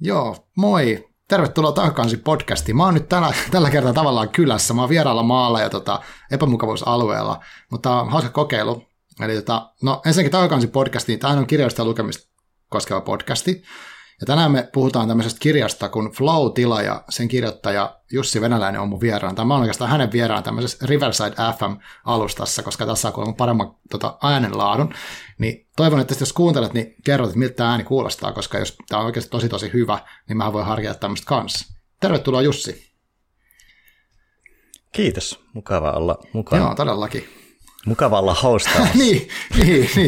Joo, moi. Tervetuloa takaisin podcastiin. Mä oon nyt tällä kertaa tavallaan kylässä. Mä oon vieraalla maalla ja epämukavuusalueella, mutta hauska kokeilu. Eli ensinnäkin takaisin podcastiin. Tämä on kirjausta ja lukemista koskeva podcasti. Ja tänään me puhutaan tämmöisestä kirjasta kuin Flow-tila ja sen kirjoittaja Jussi Venäläinen on mun vieraan. Tai mä oon oikeastaan hänen vieraan tämmöisessä Riverside FM-alustassa, koska tässä saa kuulemma paremman äänenlaadun. Niin toivon, että jos kuuntelet, niin kerrot, että miltä tämä ääni kuulostaa, koska jos tämä on oikeasti tosi tosi hyvä, niin mä voin harjoittaa tämmöistä kanssa. Tervetuloa Jussi. Kiitos, mukava olla mukana. Joo, todellakin. Mukava olla hostaamassa. niin,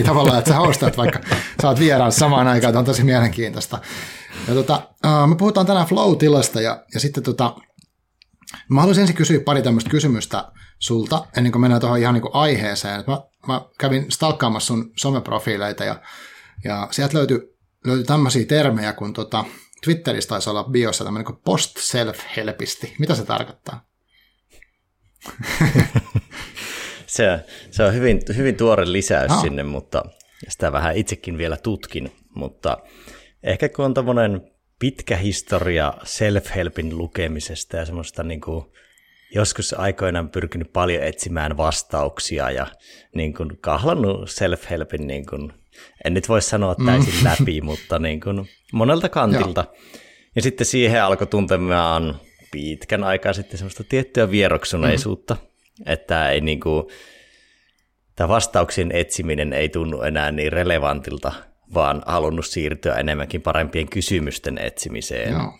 tavallaan, että sä hostaat, vaikka sä oot vieraan samaan aikaan, on tosi mielenkiintoista. Ja me puhutaan tänään flow-tilasta ja sitten mä haluaisin ensin kysyä pari tämmöistä kysymystä sulta, ennen kuin mennään tuohon ihan niin kuin aiheeseen. Mä kävin stalkkaamassa sun someprofiileita ja sieltä löytyi tämmöisiä termejä, kun Twitterissä taisi olla biossa tämmöinen kuin post-self-helpisti. Mitä se tarkoittaa? Se on hyvin, hyvin tuore lisäys sinne, mutta sitä vähän itsekin vielä tutkin, mutta ehkä kun on tämmöinen pitkä historia self-helpin lukemisesta ja semmoista niin kuin joskus aikoinaan pyrkinyt paljon etsimään vastauksia ja niin kuin kahlannut self-helpin, niin kuin, en nyt voi sanoa täysin läpi, mutta niin kuin monelta kantilta. Ja sitten siihen alkoi tuntemaan pitkän aikaa sitten semmoista tiettyä vieroksuneisuutta. Että ei niinku, tämä vastauksien etsiminen ei tunnu enää niin relevantilta, vaan halunnut siirtyä enemmänkin parempien kysymysten etsimiseen. No.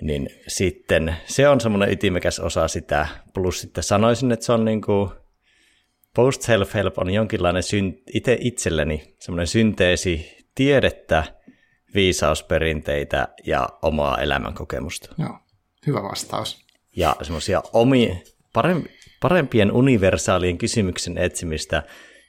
Niin sitten se on semmoinen ytimekäs osa sitä, plus sitten sanoisin, että se on niinku, post-self-help on jonkinlainen itselleni semmoinen synteesi tiedettä, viisausperinteitä ja omaa elämänkokemusta. Joo, no, hyvä vastaus. Ja semmoisia omia... Parempien universaalien kysymyksen etsimistä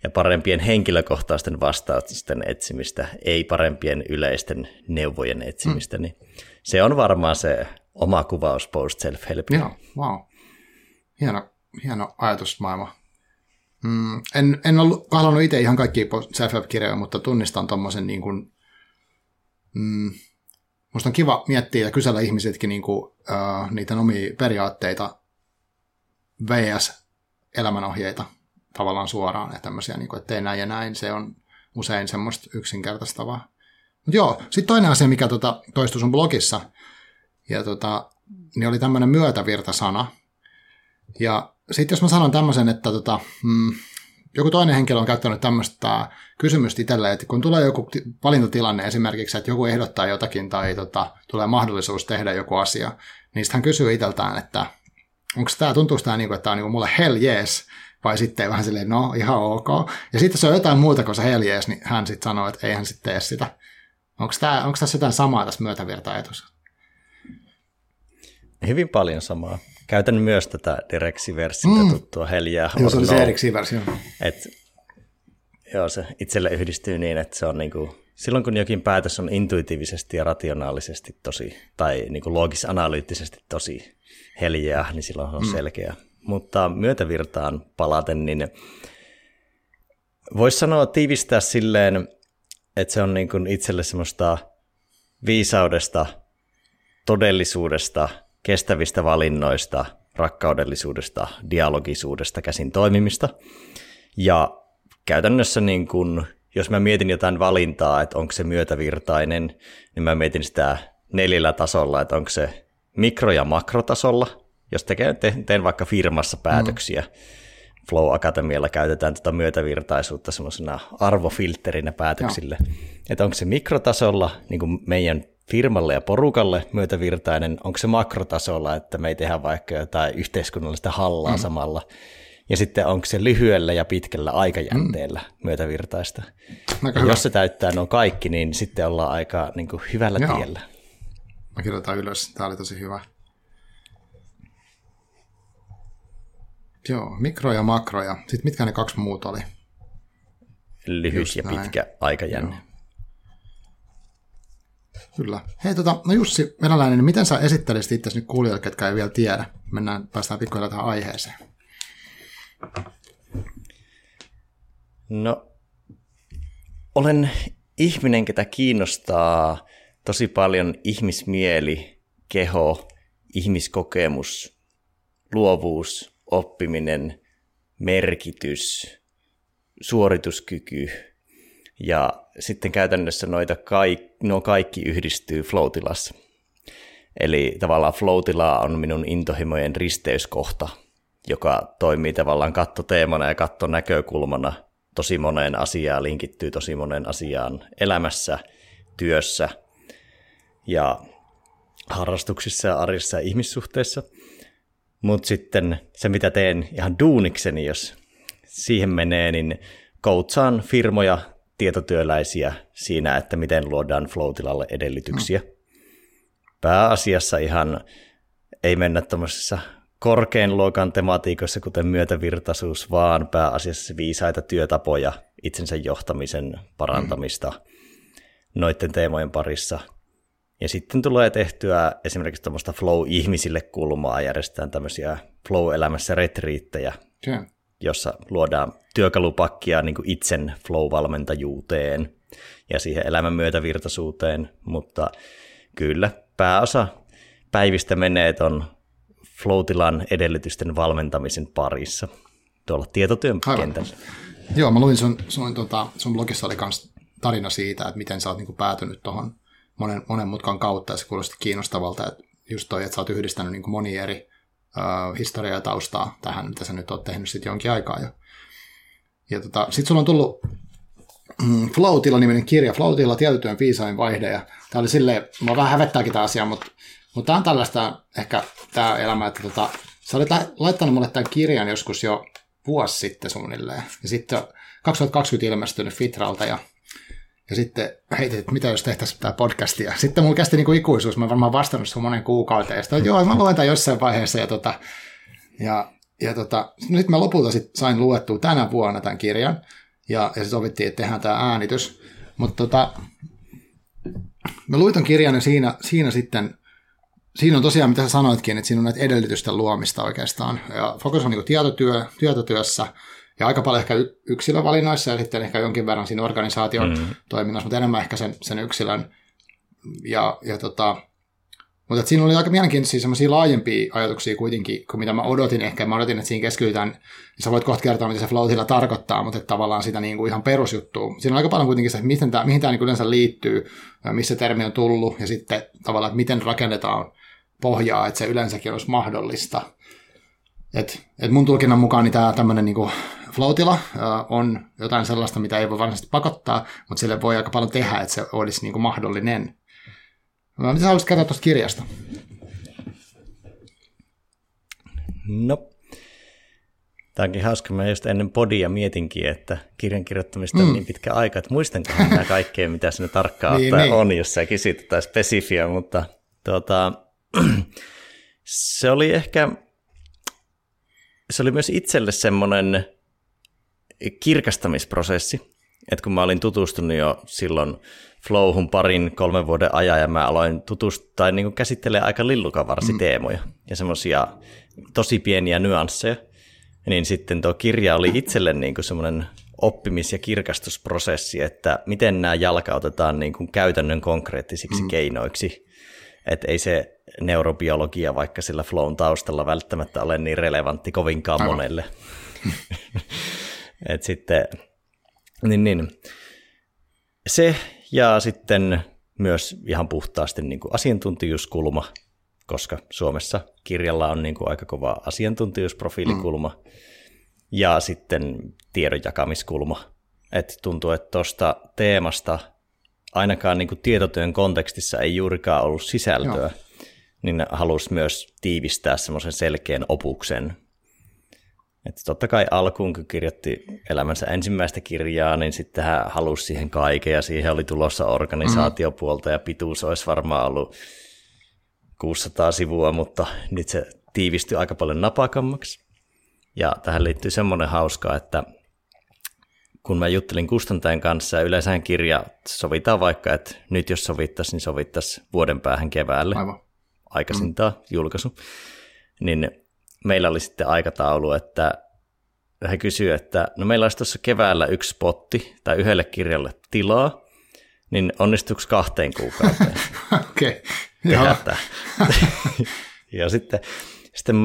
ja parempien henkilökohtaisten vastausten etsimistä, ei parempien yleisten neuvojen etsimistä. Niin se on varmaan se oma kuvaus post-self-helpin. Joo, wow. Hieno ajatusmaailma. En ollut kahlannut itse ihan kaikkia self-help-kirjoja, mutta tunnistan tuommoisen, niin kuin, musta on kiva miettiä ja kysellä ihmisetkin niin kuin, niitä omia periaatteita, VS-elämänohjeita tavallaan suoraan, ja tämmöisiä, niin kuin, että ei näin ja näin, se on usein semmoista yksinkertaistavaa. Mutta joo, sitten toinen asia, mikä toistui sun blogissa, ja niin oli tämmöinen myötävirta-sana, ja sitten jos mä sanon tämmöisen, että joku toinen henkilö on käyttänyt tämmöistä kysymystä itselleen, että kun tulee joku valintatilanne esimerkiksi, että joku ehdottaa jotakin, tai tulee mahdollisuus tehdä joku asia, niin sitten hän kysyy itseltään, että tuntuuko tämä niin kuin, että tämä on niin kuin mulle hell yes, vai sitten vähän silleen, no ihan ok. Ja sitten se on jotain muuta kuin se hell yes, niin hän sitten sanoo, että ei hän sitten tee sitä. Onko tässä jotain samaa tässä myötävirta-ajatuksessa? Hyvin paljon samaa. Käytän myös tätä direksiversiota tuttua hell yeah. Joo, se oli se direksiversio. Joo, se itselle yhdistyy niin, että se on niin kuin, silloin kun jokin päätös on intuitiivisesti ja rationaalisesti tosi, tai niin kuin loogis-analyyttisesti tosi heljää, niin silloin on selkeä. Mutta myötävirtaan palaten, niin voisi sanoa tiivistää silleen, että se on niin kuin itselle semmoista viisaudesta, todellisuudesta, kestävistä valinnoista, rakkaudellisuudesta, dialogisuudesta käsin toimimista. Ja käytännössä niin kuin, jos mä mietin jotain valintaa, että onko se myötävirtainen, niin mä mietin sitä 4 tasolla, että onko se mikro- ja makrotasolla, jos teen vaikka firmassa päätöksiä. Flow Academylla käytetään tätä myötävirtaisuutta semmoisena arvofiltterinä päätöksille. No. Että onko se mikrotasolla, niin kuin meidän firmalle ja porukalle myötävirtainen, onko se makrotasolla, että me ei tehdä vaikka jotain yhteiskunnallista hallaa samalla. Ja sitten onko se lyhyellä ja pitkällä aikajänteellä myötävirtaista. Jos se täyttää nuo kaikki, niin sitten ollaan aika niin kuin hyvällä tiellä. Mä kirjoitan ylös. Tämä oli tosi hyvä. Joo, mikro ja makro. Sitten mitkä ne 2 muut oli? Lyhyt just ja näin. Pitkä aikajänne. Joo. Kyllä. Hei, no Jussi Venäläinen, miten sä esittelisit itse nyt kuulijoille, ketkä ei vielä tiedä? Päästään pikkuhiljaa tähän aiheeseen. No, olen ihminen, ketä kiinnostaa tosi paljon ihmismieli, keho, ihmiskokemus, luovuus, oppiminen, merkitys, suorituskyky ja sitten käytännössä nuo kaikki yhdistyy Flow-tilassa. Eli tavallaan Flow-tila on minun intohimojen risteyskohta, joka toimii tavallaan kattoteemana ja kattonäkökulmana tosi moneen asiaan, linkittyy tosi moneen asiaan elämässä, työssä ja harrastuksissa, arjessa ja ihmissuhteissa. Mutta sitten se, mitä teen ihan duunikseni, jos siihen menee, niin coachaan firmoja, tietotyöläisiä siinä, että miten luodaan Flow-tilalle edellytyksiä. Pääasiassa ihan ei mennä tämmöisessä korkean luokan tematiikoissa, kuten myötävirtaisuus, vaan pääasiassa viisaita työtapoja, itsensä johtamisen parantamista noiden teemojen parissa. Ja sitten tulee tehtyä esimerkiksi tämmöistä flow-ihmisille kulmaa, järjestetään tämmöisiä flow-elämässä retriittejä, jossa luodaan työkalupakkia niin kuin itsen flow-valmentajuuteen ja siihen elämän myötävirtaisuuteen, mutta kyllä pääosa päivistä menee tuon Flow-tilan edellytysten valmentamisen parissa tuolla tietotyön kentällä. Joo, mä luin sun blogissa oli kans tarina siitä, että miten sä oot niinku päätynyt tuohon monen mutkan kautta, ja se kuulosti kiinnostavalta, että just toi, että sä oot yhdistänyt niinku monia eri historiaa ja taustaa tähän, mitä sä nyt oot tehnyt sitten jonkin aikaa jo. Ja sitten sulla on tullut Flow-tila-niminen kirja, Flow-tila, tietotyön viisain vaihde, ja tää oli silleen, mä vähän hävettääkin tää asia, mutta tää on tällaista ehkä tää elämä, että sä olet laittanut mulle tämän kirjan joskus jo vuosi sitten suunnilleen, ja sitten 2020 ilmestynyt Fitralta, ja sitten heitit, että mitä jos tehtäisiin tämä podcast, ja sitten mulla kästi niinku ikuisuus, mä oon varmaan vastannut sun monen kuukauteen, ja sitten joo, mä luen tämän jossain vaiheessa, ja no sitten mä lopulta sit sain luettua tänä vuonna tämän kirjan, ja se sovittiin, että tehdään tämä äänitys, mutta mä luin ton kirjan, ja siinä on tosiaan, mitä sä sanoitkin, että siinä on näitä edellytysten luomista oikeastaan, ja fokus on niin kuin tietotyössä, ja aika paljon ehkä yksilövalinnoissa, ja sitten ehkä jonkin verran siinä organisaation toiminnassa, mutta enemmän ehkä sen yksilön, mutta siinä oli aika mielenkiintoisia semmoisia laajempia ajatuksia kuitenkin, kuin mitä mä odotin ehkä. Mä odotin, että siinä keskitytään, niin sä voit kohta kertoa, mitä se Flow-tila tarkoittaa, mutta tavallaan sitä niin kuin ihan perusjuttua. Siinä on aika paljon kuitenkin se, että mihin tämä niin yleensä liittyy, missä termi on tullut, ja sitten tavallaan, että miten rakennetaan pohjaa, että se yleensäkin olisi mahdollista. Et mun tulkinnan mukaan niin tämä tämmöinen niin kuin Flow-tila on jotain sellaista, mitä ei voi varsinaisesti pakottaa, mutta sille voi aika paljon tehdä, että se olisi niin kuin mahdollinen. Mitä sä haluaisit kertoa tuosta kirjasta? No, tämä onkin hauska. Mä just ennen podia mietinkin, että kirjan kirjoittamista on niin pitkä aika, että muistankohan nämä kaikkea, mitä sinne tarkkaan ottaen on, jos sä kysyt tai spesifiä, mutta se oli ehkä, se oli myös itselle semmoinen kirkastamisprosessi, että kun mä olin tutustunut jo silloin Flowhun 3 vuoden ajan ja mä aloin niin käsittelee aika lillukavarsi-teemoja ja semmoisia tosi pieniä nyansseja, niin sitten tuo kirja oli itselle niin kuin semmoinen oppimis- ja kirkastusprosessi, että miten nämä jalkautetaan niin kuin käytännön konkreettisiksi keinoiksi, että ei se neurobiologia vaikka sillä Flown taustalla välttämättä ole niin relevantti kovinkaan monelle. Että sitten niin. Se ja sitten myös ihan puhtaasti niin kuin asiantuntijuuskulma, koska Suomessa kirjalla on niin kuin aika kova asiantuntijuusprofiilikulma ja sitten tiedonjakamiskulma. Et tuntuu, että tuosta teemasta ainakaan niin kuin tietotyön kontekstissa ei juurikaan ollut sisältöä, niin halusi myös tiivistää semmoisen selkeän opuksen. Että totta kai alkuun, kun kirjoitti elämänsä ensimmäistä kirjaa, niin sitten hän halusi siihen kaiken, ja siihen oli tulossa organisaatiopuolta, ja pituus olisi varmaan ollut 600 sivua, mutta nyt se tiivistyi aika paljon napakammaksi. Ja tähän liittyy semmoinen hauska, että kun mä juttelin kustantajan kanssa, ja yleensähän kirja sovitaan vaikka, että nyt jos sovittaisiin, niin sovittaisiin vuoden päähän keväälle. Aivan. Aikaisintaan julkaisu. Niin meillä oli sitten aikataulu, että he kysyivät, että no meillä olisi tuossa keväällä yksi spotti tai yhdelle kirjalle tilaa, niin onnistuiko 2 kuukauteen okay. tehdä tämä? Ja sitten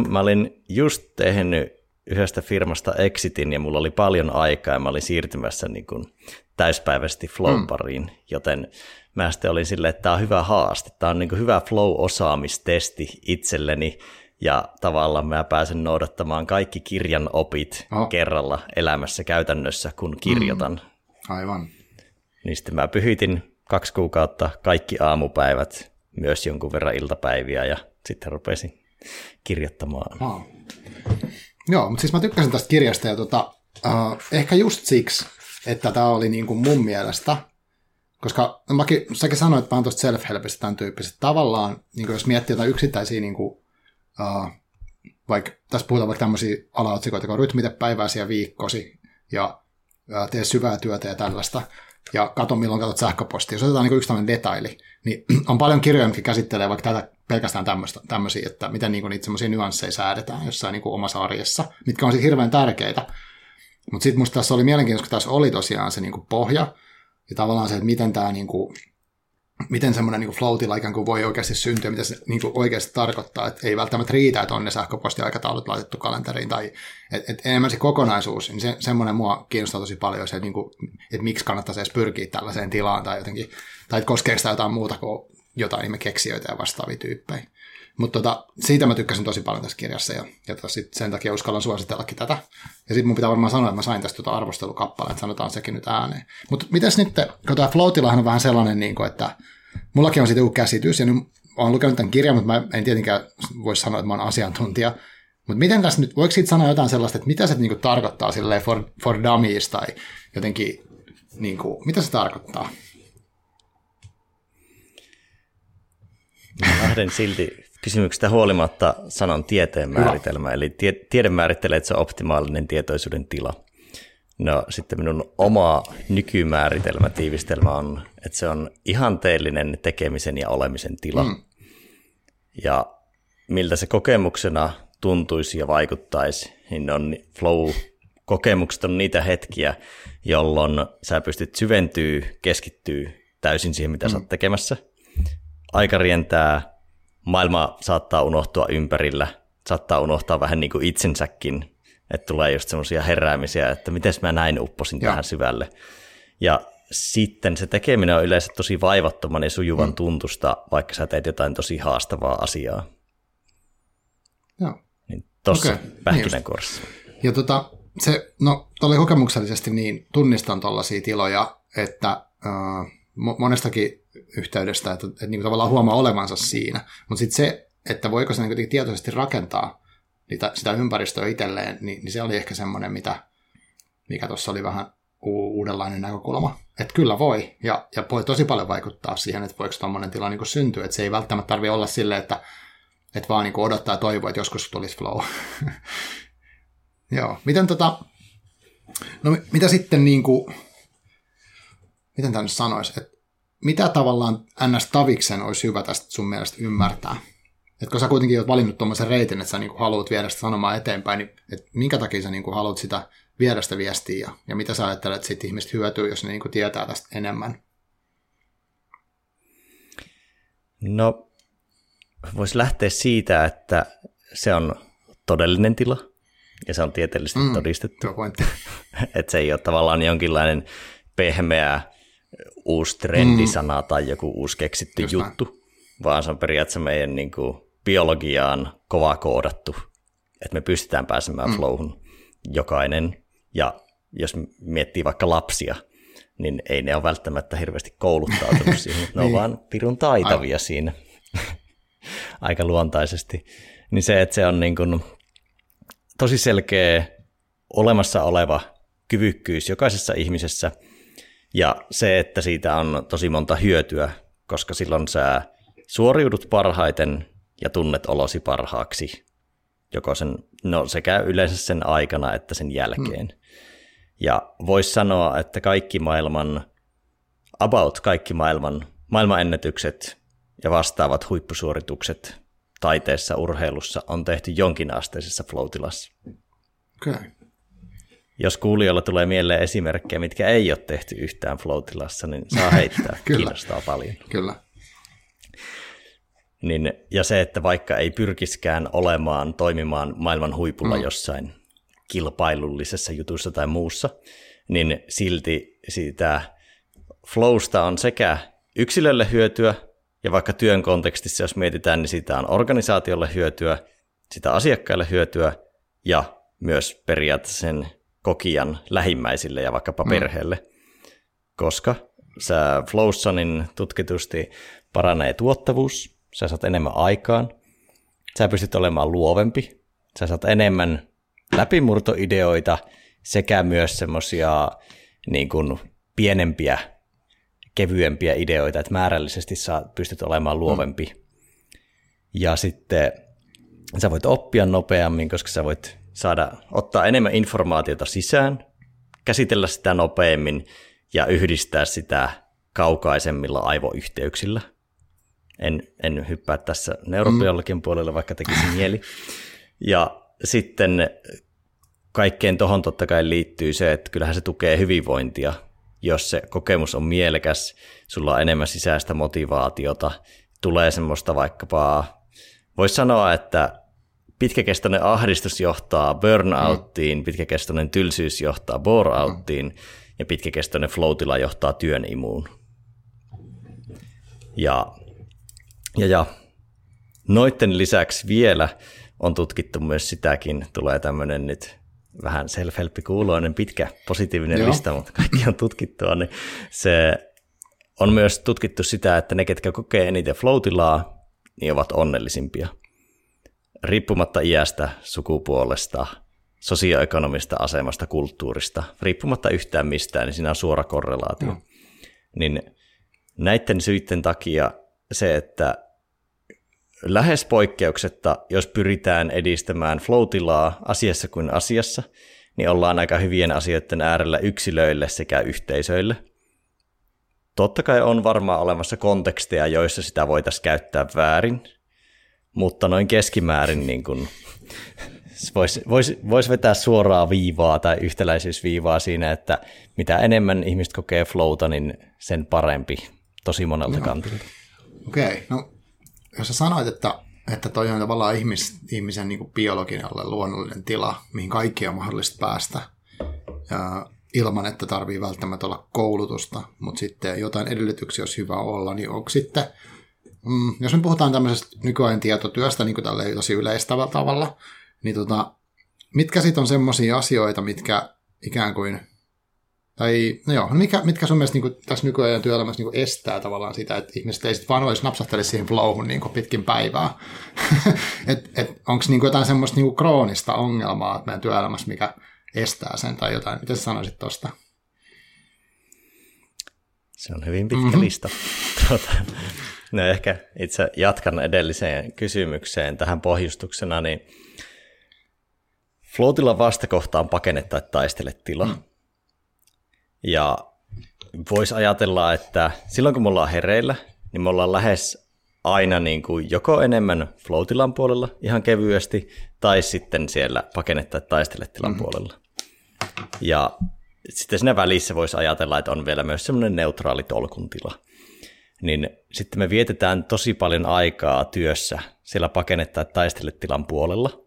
mä olin just tehnyt yhdestä firmasta exitin ja mulla oli paljon aikaa ja mä olin siirtymässä niin kuin täyspäiväisesti flow-pariin, joten mä sitten olin silleen, että tämä on hyvä haaste, tämä on niin kuin hyvä flow-osaamistesti itselleni ja tavallaan mä pääsen noudattamaan kaikki kirjan opit kerralla elämässä käytännössä, kun kirjoitan. Aivan. Niin sitten mä pyhitin 2 kuukautta kaikki aamupäivät, myös jonkun verran iltapäiviä ja sitten rupesin kirjoittamaan. Joo, mutta siis mä tykkäsin tästä kirjasta ja ehkä just siksi, että tämä oli niin kuin mun mielestä, koska säkin sanoit vaan tuosta self-helpistä tämän tyyppisestä. Tavallaan, niin kuin jos miettii jotain yksittäisiä, niin kuin, vaikka tässä puhutaan vaikka tämmöisiä alaotsikoita, kun rytmitä päiväsi ja viikkosi ja tee syvää työtä ja tällaista ja kato milloin katot sähköpostia. Jos otetaan niin kuin yksi tämmöinen detaili, niin on paljon kirjoja, mitkä käsittelee vaikka tätä pelkästään tämmöisiä, että miten niin kuin niitä semmoisia nyansseja säädetään jossain niin kuin omassa arjessa, mitkä on sitten hirveän tärkeitä. Mutta sitten musta tässä oli mielenkiintoista, kun tässä oli tosiaan se niinku pohja ja tavallaan se, että miten tämä niinku, miten semmoinen niinku flow-tila ikään kuin voi oikeasti syntyä, mitä se niinku oikeasti tarkoittaa, että ei välttämättä riitä, että on ne sähköpostiaikataulut laitettu kalenteriin tai et enemmän se kokonaisuus, niin semmoinen mua kiinnostaa tosi paljon se, niinku, että miksi kannattaisi edes pyrkiä tällaiseen tilaan tai jotenkin, tai koskeeko sitä jotain muuta kuin jotain ihme keksijöitä ja vastaavia tyyppejä. Mutta siitä mä tykkäsin tosi paljon tässä kirjassa ja sit sen takia uskallan suositellakin tätä. Ja sitten mun pitää varmaan sanoa, että mä sain tästä arvostelukappaleen, että sanotaan sekin nyt ääneen. Mutta mitäs nyt, kun tämä Floatilahan on vähän sellainen, niin kun, että mullakin on siitä joku käsitys ja nyt olen lukenut tämän kirjan, mutta mä en tietenkään voi sanoa, että mä oon asiantuntija. Mutta miten tässä nyt, voiko siitä sanoa jotain sellaista, että mitä se niin kun tarkoittaa silleen for dummies tai jotenkin, niin kun, mitä se tarkoittaa? Mä lähden silti kysymyksestä huolimatta sanon tieteen määritelmä, eli tiede määrittelee, että se on optimaalinen tietoisuuden tila. No sitten minun oma nykymääritelmä, tiivistelmä on, että se on ihanteellinen tekemisen ja olemisen tila. Ja miltä se kokemuksena tuntuisi ja vaikuttaisi, niin on flow-kokemukset on niitä hetkiä, jolloin sä pystyt syventyä, keskittyä täysin siihen, mitä sä oot tekemässä. Aika rientää, maailma saattaa unohtua ympärillä, saattaa unohtaa vähän niin kuin itsensäkin, että tulee just semmoisia heräämisiä, että miten mä näin upposin tähän syvälle. Ja sitten se tekeminen on yleensä tosi vaivattoman ja sujuvan tuntusta, vaikka sä teet jotain tosi haastavaa asiaa. Joo. Niin tossa pähkinänkuoressa. Ja tuolla oli kokemuksellisesti niin tunnistan tuollaisia tiloja, että monestakin yhteydestä, että niin tavallaan huomaa olevansa siinä, mutta sitten se, että voiko se niin tietoisesti rakentaa sitä ympäristöä itselleen, niin se oli ehkä semmoinen, mikä tuossa oli vähän uudenlainen näkökulma, että kyllä voi, ja voi tosi paljon vaikuttaa siihen, että voiko tuommoinen tila niin syntyä, että se ei välttämättä tarvitse olla silleen, että vaan niin odottaa ja toivoa, että joskus tulisi flow. Joo, miten mitä sitten niin kuin, miten tämä nyt sanoisi, että mitä tavallaan NS-taviksen olisi hyvä tästä sun mielestä ymmärtää? Et kun sä kuitenkin oot valinnut tuommoisen reitin, että sä niinku haluat viedä sitä sanomaa eteenpäin, niin et minkä takia sä niinku haluat sitä viedä sitä viestiä ja mitä sä ajattelet, että siitä ihmiset hyötyy, jos ne niinku tietää tästä enemmän? No, voisi lähteä siitä, että se on todellinen tila ja se on tieteellisesti todistettu. Että se ei ole tavallaan jonkinlainen pehmeä uusi trendisana tai joku uusi keksitty just juttu, vaan se on periaatteessa meidän niin kuin biologiaan kovaa koodattu, että me pystytään pääsemään flowhun jokainen. Ja jos miettii vaikka lapsia, niin ei ne ole välttämättä hirveästi kouluttautunut siihen, ne on vaan pirun taitavia siinä aika luontaisesti. Niin se, että se on niin kuin tosi selkeä olemassa oleva kyvykkyys jokaisessa ihmisessä, ja se, että siitä on tosi monta hyötyä, koska silloin sä suoriudut parhaiten ja tunnet olosi parhaaksi, joko sen, no sekä yleensä sen aikana että sen jälkeen. Ja voisi sanoa, että kaikki maailman maailmanennätykset ja vastaavat huippusuoritukset taiteessa, urheilussa on tehty jonkinasteisessa flow-tilassa. Okay. Jos kuulijoilla tulee mieleen esimerkkejä, mitkä ei ole tehty yhtään Floatilassa, niin saa heittää. Kiinnostaa paljon. Kyllä. Niin, ja se, että vaikka ei pyrkiskään olemaan, toimimaan maailman huipulla jossain kilpailullisessa jutussa tai muussa, niin silti siitä flowsta on sekä yksilölle hyötyä, ja vaikka työn kontekstissa, jos mietitään, niin siitä on organisaatiolle hyötyä, sitä asiakkaille hyötyä, ja myös periaatteessa sen kokijan lähimmäisille ja vaikkapa perheelle, koska sä flowssa niin tutkitusti paranee tuottavuus, sä saat enemmän aikaan, sä pystyt olemaan luovempi, sä saat enemmän läpimurtoideoita sekä myös semmoisia niin kuin pienempiä, kevyempiä ideoita, että määrällisesti sä pystyt olemaan luovempi. Ja sitten sä voit oppia nopeammin, koska sä voit ottaa enemmän informaatiota sisään, käsitellä sitä nopeammin ja yhdistää sitä kaukaisemmilla aivoyhteyksillä. En hyppää tässä neurobiologian puolelle, vaikka tekisi mieli. Ja sitten kaikkeen tohon totta kai liittyy se, että kyllähän se tukee hyvinvointia. Jos se kokemus on mielekäs, sulla on enemmän sisäistä motivaatiota, tulee semmoista vaikkapa, voisi sanoa, että pitkäkestoinen ahdistus johtaa burnouttiin, pitkäkestoinen tylsyys johtaa boreouttiin ja pitkäkestoinen flow-tila johtaa työn imuun. Ja noitten lisäksi vielä on tutkittu myös sitäkin, tulee tämmöinen nyt vähän self-help-kuuloinen pitkä positiivinen lista, mutta kaikki on tutkittua, niin se on myös tutkittu sitä, että ne, ketkä kokee eniten flow-tilaa, niin ovat onnellisimpia. Riippumatta iästä, sukupuolesta, sosioekonomista asemasta, kulttuurista, riippumatta yhtään mistään, niin siinä on suora korrelaatio. Niin näiden syiden takia se, että lähes poikkeuksetta, jos pyritään edistämään flow-tilaa asiassa kuin asiassa, niin ollaan aika hyvien asioiden äärellä yksilöille sekä yhteisöille. Totta kai on varmaan olemassa konteksteja, joissa sitä voitaisiin käyttää väärin, mutta noin keskimäärin niin kun vois vetää suoraa viivaa tai yhtäläisyysviivaa siinä, että mitä enemmän ihmiset kokee flowta, niin sen parempi tosi monelta kantilta. Okei, no jos sä sanoit, että toi on tavallaan ihmisen niin kuin biologinen ja luonnollinen tila, mihin kaikki on mahdollista päästä ilman, että tarvii välttämättä olla koulutusta, mutta sitten jotain edellytyksiä olisi hyvä olla, niin onko sitten, jos me puhutaan tämmöisestä nykyajan tietotyöstä, niin kuin tälleen tosi yleistävällä tavalla, niin mitkä sitten on semmoisia asioita, mitkä ikään kuin, mitkä sun mielestä niin kuin tässä nykyajan työelämässä niin kuin estää tavallaan sitä, että ihmiset ei sitten vaan olisi napsahtelisi siihen flowhun niin kuin pitkin päivää. Onko niin kuin jotain semmoista niin kuin kroonista ongelmaa että meidän työelämässä, mikä estää sen tai jotain? Mitä sä sanoisit tuosta? Se on hyvin pitkä lista. No ehkä itse jatkan edelliseen kysymykseen tähän pohjustuksena, niin flow-tilan vastakohta on pakene tai taistele tila. Ja voisi ajatella, että silloin kun me ollaan hereillä, niin me ollaan lähes aina niin kuin joko enemmän flow-tilan puolella ihan kevyesti, tai sitten siellä pakene tai taistele tilan puolella. Ja sitten siinä välissä voisi ajatella, että on vielä myös semmoinen neutraali tolkuntila. Niin sitten me vietetään tosi paljon aikaa työssä siellä pakene- tai taisteletilan puolella,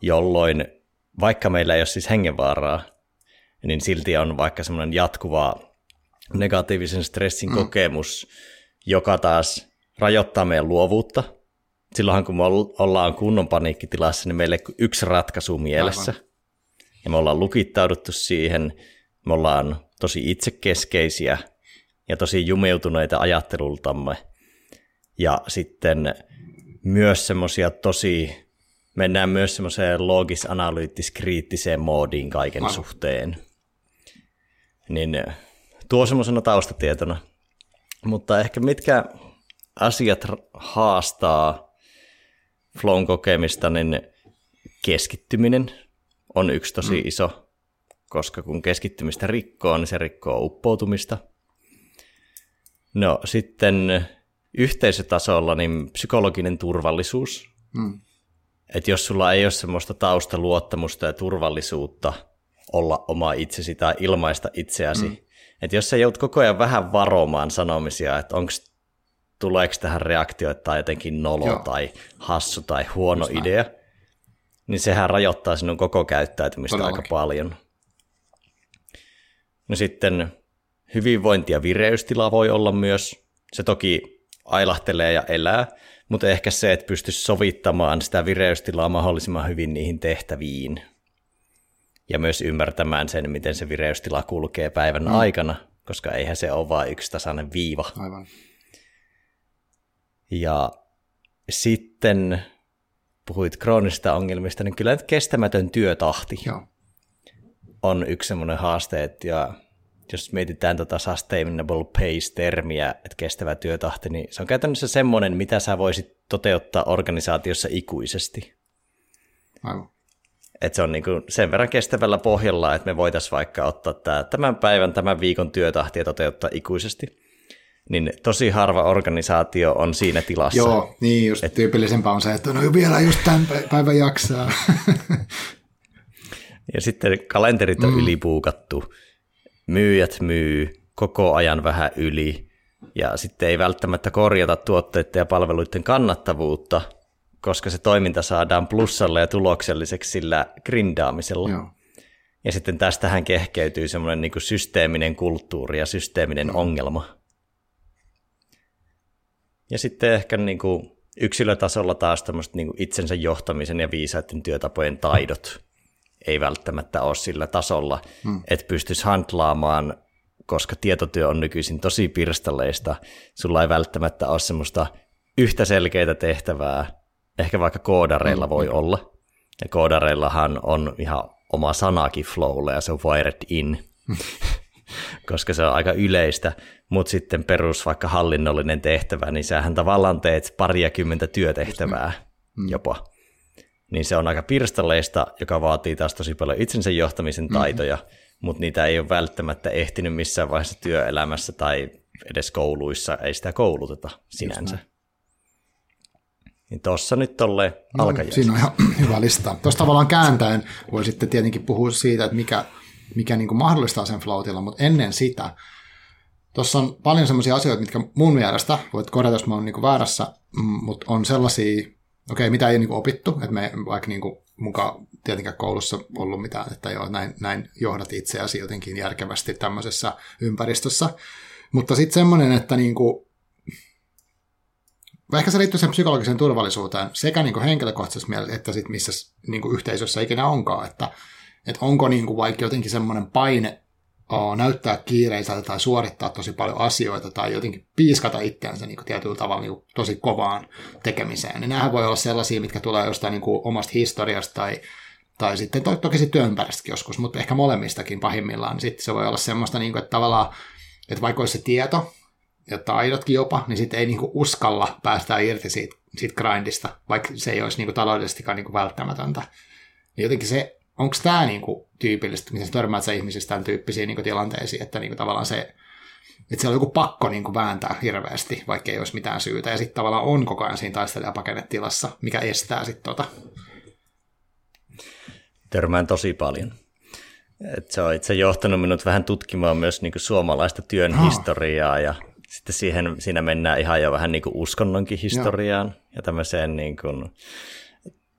jolloin vaikka meillä ei ole siis hengenvaaraa, niin silti on vaikka semmoinen jatkuva negatiivisen stressin kokemus, joka taas rajoittaa meidän luovuutta. Silloinhan kun me ollaan kunnon paniikkitilassa, niin meillä ei ole yksi ratkaisu mielessä. Aivan. Ja me ollaan lukittauduttu siihen, me ollaan tosi itsekeskeisiä ja tosi jumeutuneita ajattelultamme. Ja sitten myös semmoisia tosi, mennään myös semmoiseen loogis-analyyttis-kriittiseen moodiin kaiken suhteen. Niin tuo semmoisena taustatietona. Mutta ehkä mitkä asiat haastaa flown kokemista, niin keskittyminen on yksi tosi iso, koska kun keskittymistä rikkoo, niin se rikkoo uppoutumista. No sitten yhteisötasolla niin psykologinen turvallisuus. Että jos sulla ei ole semmoista taustaluottamusta ja turvallisuutta, olla oma itsesi tai ilmaista itseäsi. Että jos sä joudut koko ajan vähän varomaan sanomisia, että tuleeko tähän reaktio, että on jotenkin nolo tai hassu tai huono idea, niin sehän rajoittaa sinun koko käyttäytymistä aika paljon. No sitten hyvinvointi- ja vireystila voi olla myös. Se toki ailahtelee ja elää, mutta ehkä se, että pystyisi sovittamaan sitä vireystilaa mahdollisimman hyvin niihin tehtäviin. Ja myös ymmärtämään sen, miten se vireystila kulkee päivän aikana, koska eihän se ole vain yksi tasainen viiva. Aivan. Ja sitten puhuit kroonisista ongelmista, niin kyllä nyt kestämätön työtahti on yksi semmoinen haaste, että jos mietitään tuota sustainable pace-termiä, että kestävä työtahti, niin se on käytännössä semmoinen, mitä sä voisit toteuttaa organisaatiossa ikuisesti. Aivan. Että se on niin kuin sen verran kestävällä pohjalla, että me voitaisiin vaikka ottaa tämän päivän, tämän viikon työtahtia toteuttaa ikuisesti. Niin tosi harva organisaatio on siinä tilassa. Joo, niin just tyypillisempää on se, että no vielä just tämän päivän jaksaa. Ja sitten kalenterit on ylipuukattu. Myyjät myy koko ajan vähän yli. Ja sitten ei välttämättä korjata tuotteiden ja palveluiden kannattavuutta, koska se toiminta saadaan plussalle ja tulokselliseksi sillä grindaamisella. Joo. Ja sitten tästähän kehkeytyy semmoinen niin kuin systeeminen kulttuuri ja systeeminen ongelma. Ja sitten ehkä niin kuin yksilötasolla taas tämmöiset niin kuin itsensä johtamisen ja viisaiden työtapojen taidot ei välttämättä ole sillä tasolla, että pystyisi handlaamaan, koska tietotyö on nykyisin tosi pirstaleista. Sulla ei välttämättä ole semmoista yhtä selkeää tehtävää, ehkä vaikka koodareilla voi olla. Ja koodareillahan on ihan oma sanakin flowlle ja se on wired in. Koska se on aika yleistä, mutta sitten perus vaikka hallinnollinen tehtävä, niin sähän tavallaan teet 20 työtehtävää jopa. Niin se on aika pirstaleista, joka vaatii taas tosi paljon itsensä johtamisen taitoja, mutta niitä ei ole välttämättä ehtinyt missään vaiheessa työelämässä tai edes kouluissa, ei sitä kouluteta sinänsä. Niin tuossa nyt tolleen alkajaiset. Siinä on ihan hyvä lista. Tuossa tavallaan kääntäen voi sitten tietenkin puhua siitä, että mikä niin kuin mahdollistaa sen Flow-tilan, mutta ennen sitä, tuossa on paljon sellaisia asioita, mitkä mun mielestä, voit korjata, jos mä oon niin kuin väärässä, mutta on sellaisia, mitä ei ole niin kuin opittu, että me vaikka niin kuin mukaan tietenkään koulussa ollut mitään, että joo, näin johdat itseäsi jotenkin järkevästi tämmöisessä ympäristössä, mutta sitten semmoinen, että niin kuin, ehkä se liittyy sen psykologiseen turvallisuuteen sekä niin kuin henkilökohtaisessa mielessä, että sit missä niin kuin yhteisössä ikinä onkaan, että onko niin kuin vaikka jotenkin semmoinen paine näyttää kiireiseltä tai suorittaa tosi paljon asioita tai jotenkin piiskata itseänsä niin kuin tietyllä tavalla niin kuin tosi kovaan tekemiseen. Niin nämähän voi olla sellaisia, mitkä tulee jostain niin kuin omasta historiasta tai sitten toki se työympäristökin joskus, mutta ehkä molemmistakin pahimmillaan. Sitten se voi olla semmoista, niin kuin, että tavallaan, että vaikka olisi se tieto ja taidotkin jopa, niin sitten ei niin kuin uskalla päästä irti siitä grindista, vaikka se ei olisi niin kuin taloudellisestikaan niin kuin välttämätöntä. Niin jotenkin se... Onko tämä niinku tyypillistä, miten sä törmäät sä ihmisistä tämän tyyppisiin niinku tilanteisiin, että niinku tavallaan se, että siellä on joku pakko niinku vääntää hirveästi, vaikka ei olisi mitään syytä, ja sitten tavallaan on koko ajan siinä taistelijapakenetilassa, mikä estää sitten Törmään tosi paljon. Et se on itse johtanut minut vähän tutkimaan myös niinku suomalaista työn historiaa, ja sitten siinä mennään ihan jo vähän niinku uskonnonkin historiaan, ja tämmöiseen niinku...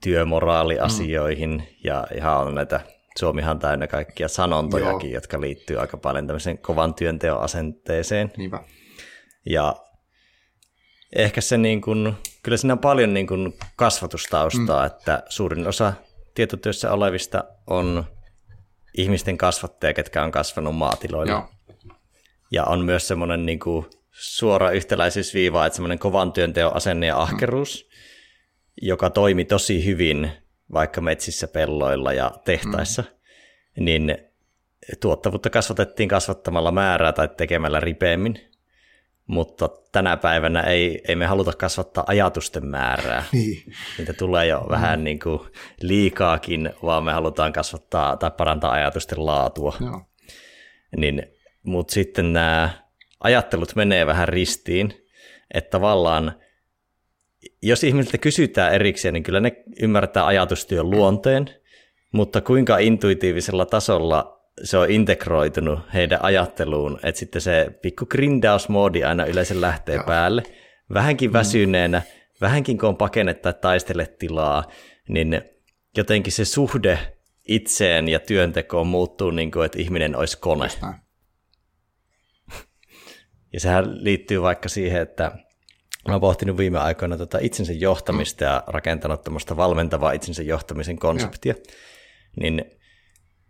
työmoraaliasioihin, ja ihan on näitä, Suomihan täynnä kaikkia sanontojakin, jotka liittyy aika paljon tämmöisen kovan työnteon asenteeseen. Niinpä. Ja ehkä se niin kuin, kyllä siinä on paljon niin kuin kasvatustaustaa, että suurin osa tietotyössä olevista on ihmisten kasvattajia, ketkä on kasvanut maatiloilla. Joo. Ja on myös semmoinen niin kuin suora yhtäläisyysviiva, että semmoinen kovan työnteon asenne ja ahkeruus, joka toimi tosi hyvin vaikka metsissä, pelloilla ja tehtaissa, niin tuottavuutta kasvatettiin kasvattamalla määrää tai tekemällä ripeämmin, mutta tänä päivänä ei me haluta kasvattaa ajatusten määrää. Niitä tulee jo vähän niin kuin liikaakin, vaan me halutaan kasvattaa tai parantaa ajatusten laatua. Mutta sitten nämä ajattelut menee vähän ristiin, että tavallaan jos ihmisiltä kysytään erikseen, niin kyllä ne ymmärtää ajatustyön luonteen, mutta kuinka intuitiivisella tasolla se on integroitunut heidän ajatteluun, että sitten se pikku grindausmoodi aina yleensä lähtee päälle, vähänkin väsyneenä, vähänkin kun on pakennetta tai taisteletilaa, niin jotenkin se suhde itseen ja työntekoon muuttuu niin kuin, että ihminen olisi kone. Ja sehän liittyy vaikka siihen, että olen pohtinut viime aikoina itsensä johtamista ja rakentanut tämmöistä valmentavaa itsensä johtamisen konseptia, niin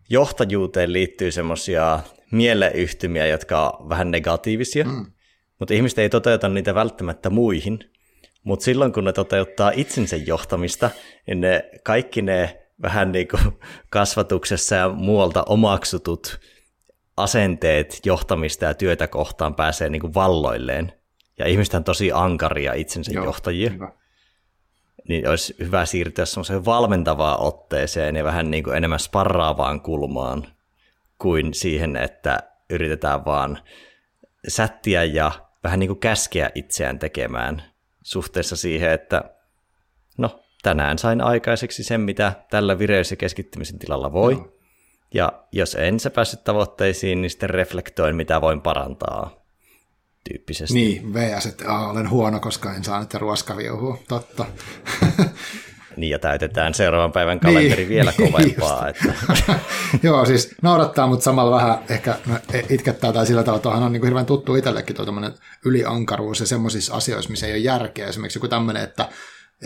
johtajuuteen liittyy semmoisia mieleyhtymiä, jotka on vähän negatiivisia, mutta ihmiset ei toteuta niitä välttämättä muihin, mutta silloin kun ne toteuttaa itsensä johtamista, niin ne kaikki ne vähän niin kuin kasvatuksessa ja muualta omaksutut asenteet johtamista ja työtä kohtaan pääsee niin kuin valloilleen. Ja ihmisethän on tosi ankaria itsensä johtajia. Hyvä. Niin olisi hyvä siirtyä semmoiseen valmentavaan otteeseen ja vähän niin kuin enemmän sparraavaan kulmaan kuin siihen, että yritetään vaan sättiä ja vähän niin kuin käskeä itseään tekemään suhteessa siihen, että no tänään sain aikaiseksi sen, mitä tällä vireys- ja keskittymisen tilalla voi. Joo. Ja jos en sä päässyt tavoitteisiin, niin sitten reflektoin, mitä voin parantaa tyyppisesti. Niin, vs. että olen huono, koska en saa nyt ruoskaviuhua. Totta. Niin, ja täytetään seuraavan päivän kalenteri niin, vielä kovempaa. Että. Joo, siis noudattaa, mutta samalla vähän ehkä itkettää tai sillä tavalla, tuohan on niin kuin hirveän tuttu itsellekin tuo tämmöinen yliankaruus ja semmoisissa asioissa, missä ei ole järkeä. Esimerkiksi joku tämmöinen,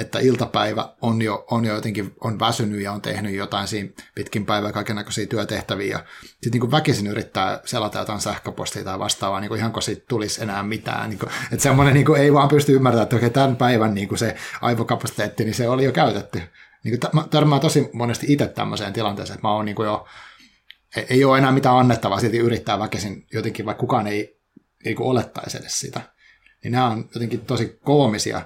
että iltapäivä on jo jotenkin on väsynyt ja on tehnyt jotain siinä pitkin päivää kaikennäköisiä työtehtäviä. Sitten niin kuin väkisin yrittää selata jotain sähköpostia tai vastaavaa, niin kuin ihan kun siitä tulisi enää mitään. Niin kuin, että semmoinen niin kuin ei vaan pysty ymmärtämään, että oikein tämän päivän niin kuin se aivokapasiteetti, niin se oli jo käytetty. Niin kuin, törmään tosi monesti itse tämmöiseen tilanteeseen, että mä oon niin kuin jo, ei ole enää mitään annettavaa, silti yrittää väkisin jotenkin, vaikka kukaan ei olettaisi edes sitä. Niin nämä on jotenkin tosi koomisia.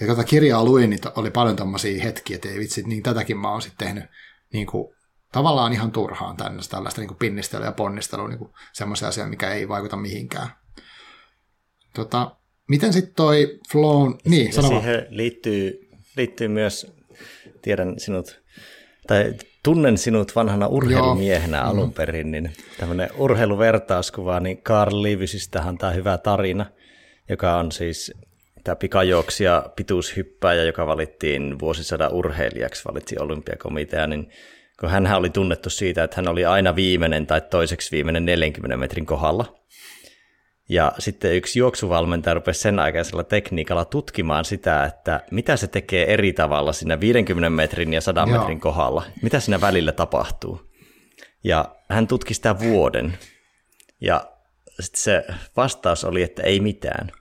Ja kun tätä kirjaa luin, niin oli paljon tommosia hetkiä, että ei vitsi, niin tätäkin mä oon sitten tehnyt niin kuin, tavallaan ihan turhaan tällaista niin kuin pinnistelyä ja ponnistelua, niin semmoisia asioita, mikä ei vaikuta mihinkään. Miten sitten toi flow... Niin, siihen liittyy myös, tiedän sinut, tai tunnen sinut vanhana urheilumiehenä alun perin, niin tämmöinen urheiluvertauskuva, niin Carl Lewisistähän tämä hyvä tarina, joka on siis... Tämä pikajuoksija, pituushyppääjä, joka valittiin vuosisadan urheilijaksi, valitsi olympiakomitea, niin kun hänhän oli tunnettu siitä, että hän oli aina viimeinen tai toiseksi viimeinen 40 metrin kohdalla. Ja sitten yksi juoksuvalmentaja rupesi sen aikaisella tekniikalla tutkimaan sitä, että mitä se tekee eri tavalla siinä 50 metrin ja 100 metrin kohdalla. Mitä siinä välillä tapahtuu. Ja hän tutki sitä vuoden. Ja sitten se vastaus oli, että ei mitään.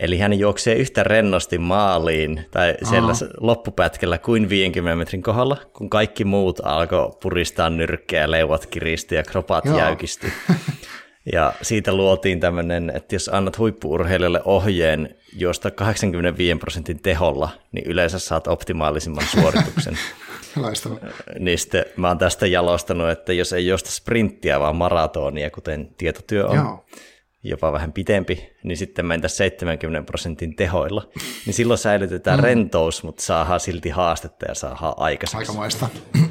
Eli hän juoksee yhtä rennosti maaliin tai siellä loppupätkällä kuin 50 metrin kohdalla, kun kaikki muut alkoi puristaa nyrkkeä, leuat kiristyi ja kropat jäykistyi. Ja siitä luotiin tämmöinen, että jos annat huippu-urheilijalle ohjeen juosta 85% teholla, niin yleensä saat optimaalisimman suorituksen. Laistavaa. Niin sitten mä oon tästä jalostanut, että jos ei juosta sprinttiä, vaan maratonia, kuten tietotyö on, jopa vähän pitempi, niin sitten mentäisiin 70% tehoilla. Niin silloin säilytetään rentous, mutta saadaan silti haastetta ja saadaan aikaiseksi. Aikamoista.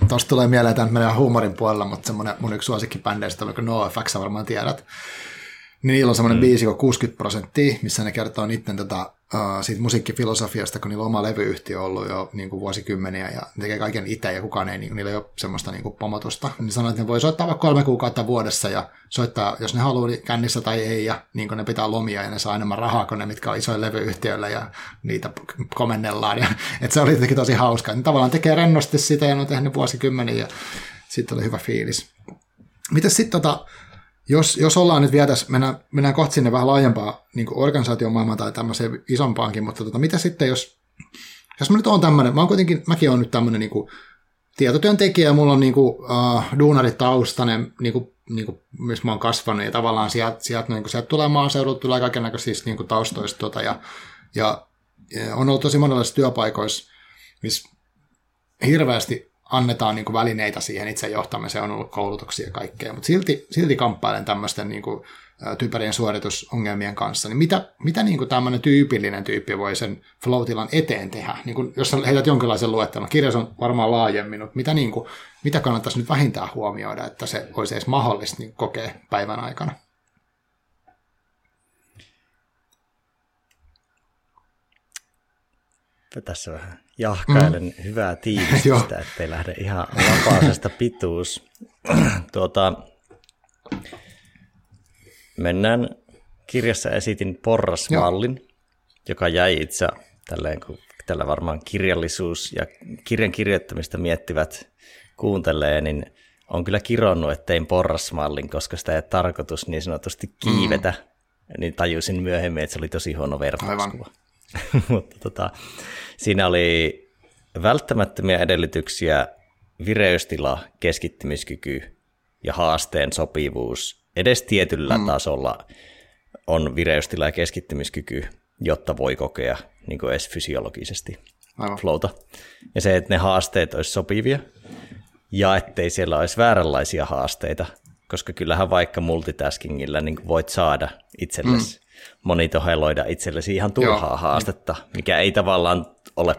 Tuosta tulee mieleen, että mennään huumorin puolella, mutta semmoinen mun yksi suosikkibändeistä, oliko NoFX, varmaan tiedät, niin niillä on semmoinen biisi kuin 60%, missä ne kertoo niiden siitä musiikkifilosofiasta, kun niillä on oma levyyhtiö ollut jo niin kuin vuosikymmeniä ja ne tekee kaiken itse ja kukaan ei, niillä ei ole semmoista niin kuin pomotusta. Niin sanoo, että ne voi soittaa vaikka 3 kuukautta vuodessa ja soittaa, jos ne haluaa, niin kännissä tai ei ja niin kuin ne pitää lomia ja ne saa enemmän rahaa kuin ne, mitkä on isoja levyyhtiöillä ja niitä komennellaan. Ja, että se oli jotenkin tosi hauskaa. Ne tavallaan tekee rennosti sitä ja ne on tehnyt vuosikymmeniä ja sitten oli hyvä fiilis. Mitäs sitten Jos ollaan nyt vielä tässä, mennään kohti sinne vähän laajempaan niin kuin organisaatiomaailmaan tai tämmöiseen isompaankin, mutta mitä sitten, jos mä nyt oon tämmöinen, mäkin oon nyt tämmöinen niin kuin tietotyöntekijä ja mulla on niin kuin, duunaritaustainen, niin kuin, missä mä oon kasvanut ja tavallaan sieltä tulee maaseudulta, tulee kaikennäköisiä niin kuin taustoista ja on ollut tosi monenlaisissa työpaikoissa, missä hirveästi annetaan niin kuin välineitä siihen itse johtamiseen, on ollut koulutuksia ja kaikkea, mutta silti kamppailen tämmöisten niin kuin typerien suoritusongelmien kanssa, niin mitä niin kuin tämmöinen tyypillinen tyyppi voi sen flow-tilan eteen tehdä? Niin kuin, jos heität jonkinlaisen luettelon, kirjas on varmaan laajemmin, mutta mitä kannattaisi nyt vähintään huomioida, että se olisi edes mahdollista niin kokea päivän aikana? Tässä vähän jahkailen hyvää tiivistystä, ettei lähde ihan vapaasesta pituus. Mennään, kirjassa esitin porrasmallin, joka jäi itse tälleen, kun tällä varmaan kirjallisuus ja kirjan kirjoittamista miettivät kuuntelee, niin on kyllä kironnut, että tein porrasmallin, koska sitä ei tarkoitus niin sanotusti kiivetä, niin tajusin myöhemmin, että se oli tosi huono vertauskuva. Mutta siinä oli välttämättömiä edellytyksiä, vireystila, keskittymiskyky ja haasteen sopivuus. Edes tietyllä tasolla on vireystila ja keskittymiskyky, jotta voi kokea niin kuin edes fysiologisesti flowta. Ja se, että ne haasteet olisi sopivia ja ettei siellä olisi vääränlaisia haasteita, koska kyllähän vaikka multitaskingilla niin voit saada itsellesi monitoheloida itsellesi ihan turhaa haastetta, mikä ei tavallaan ole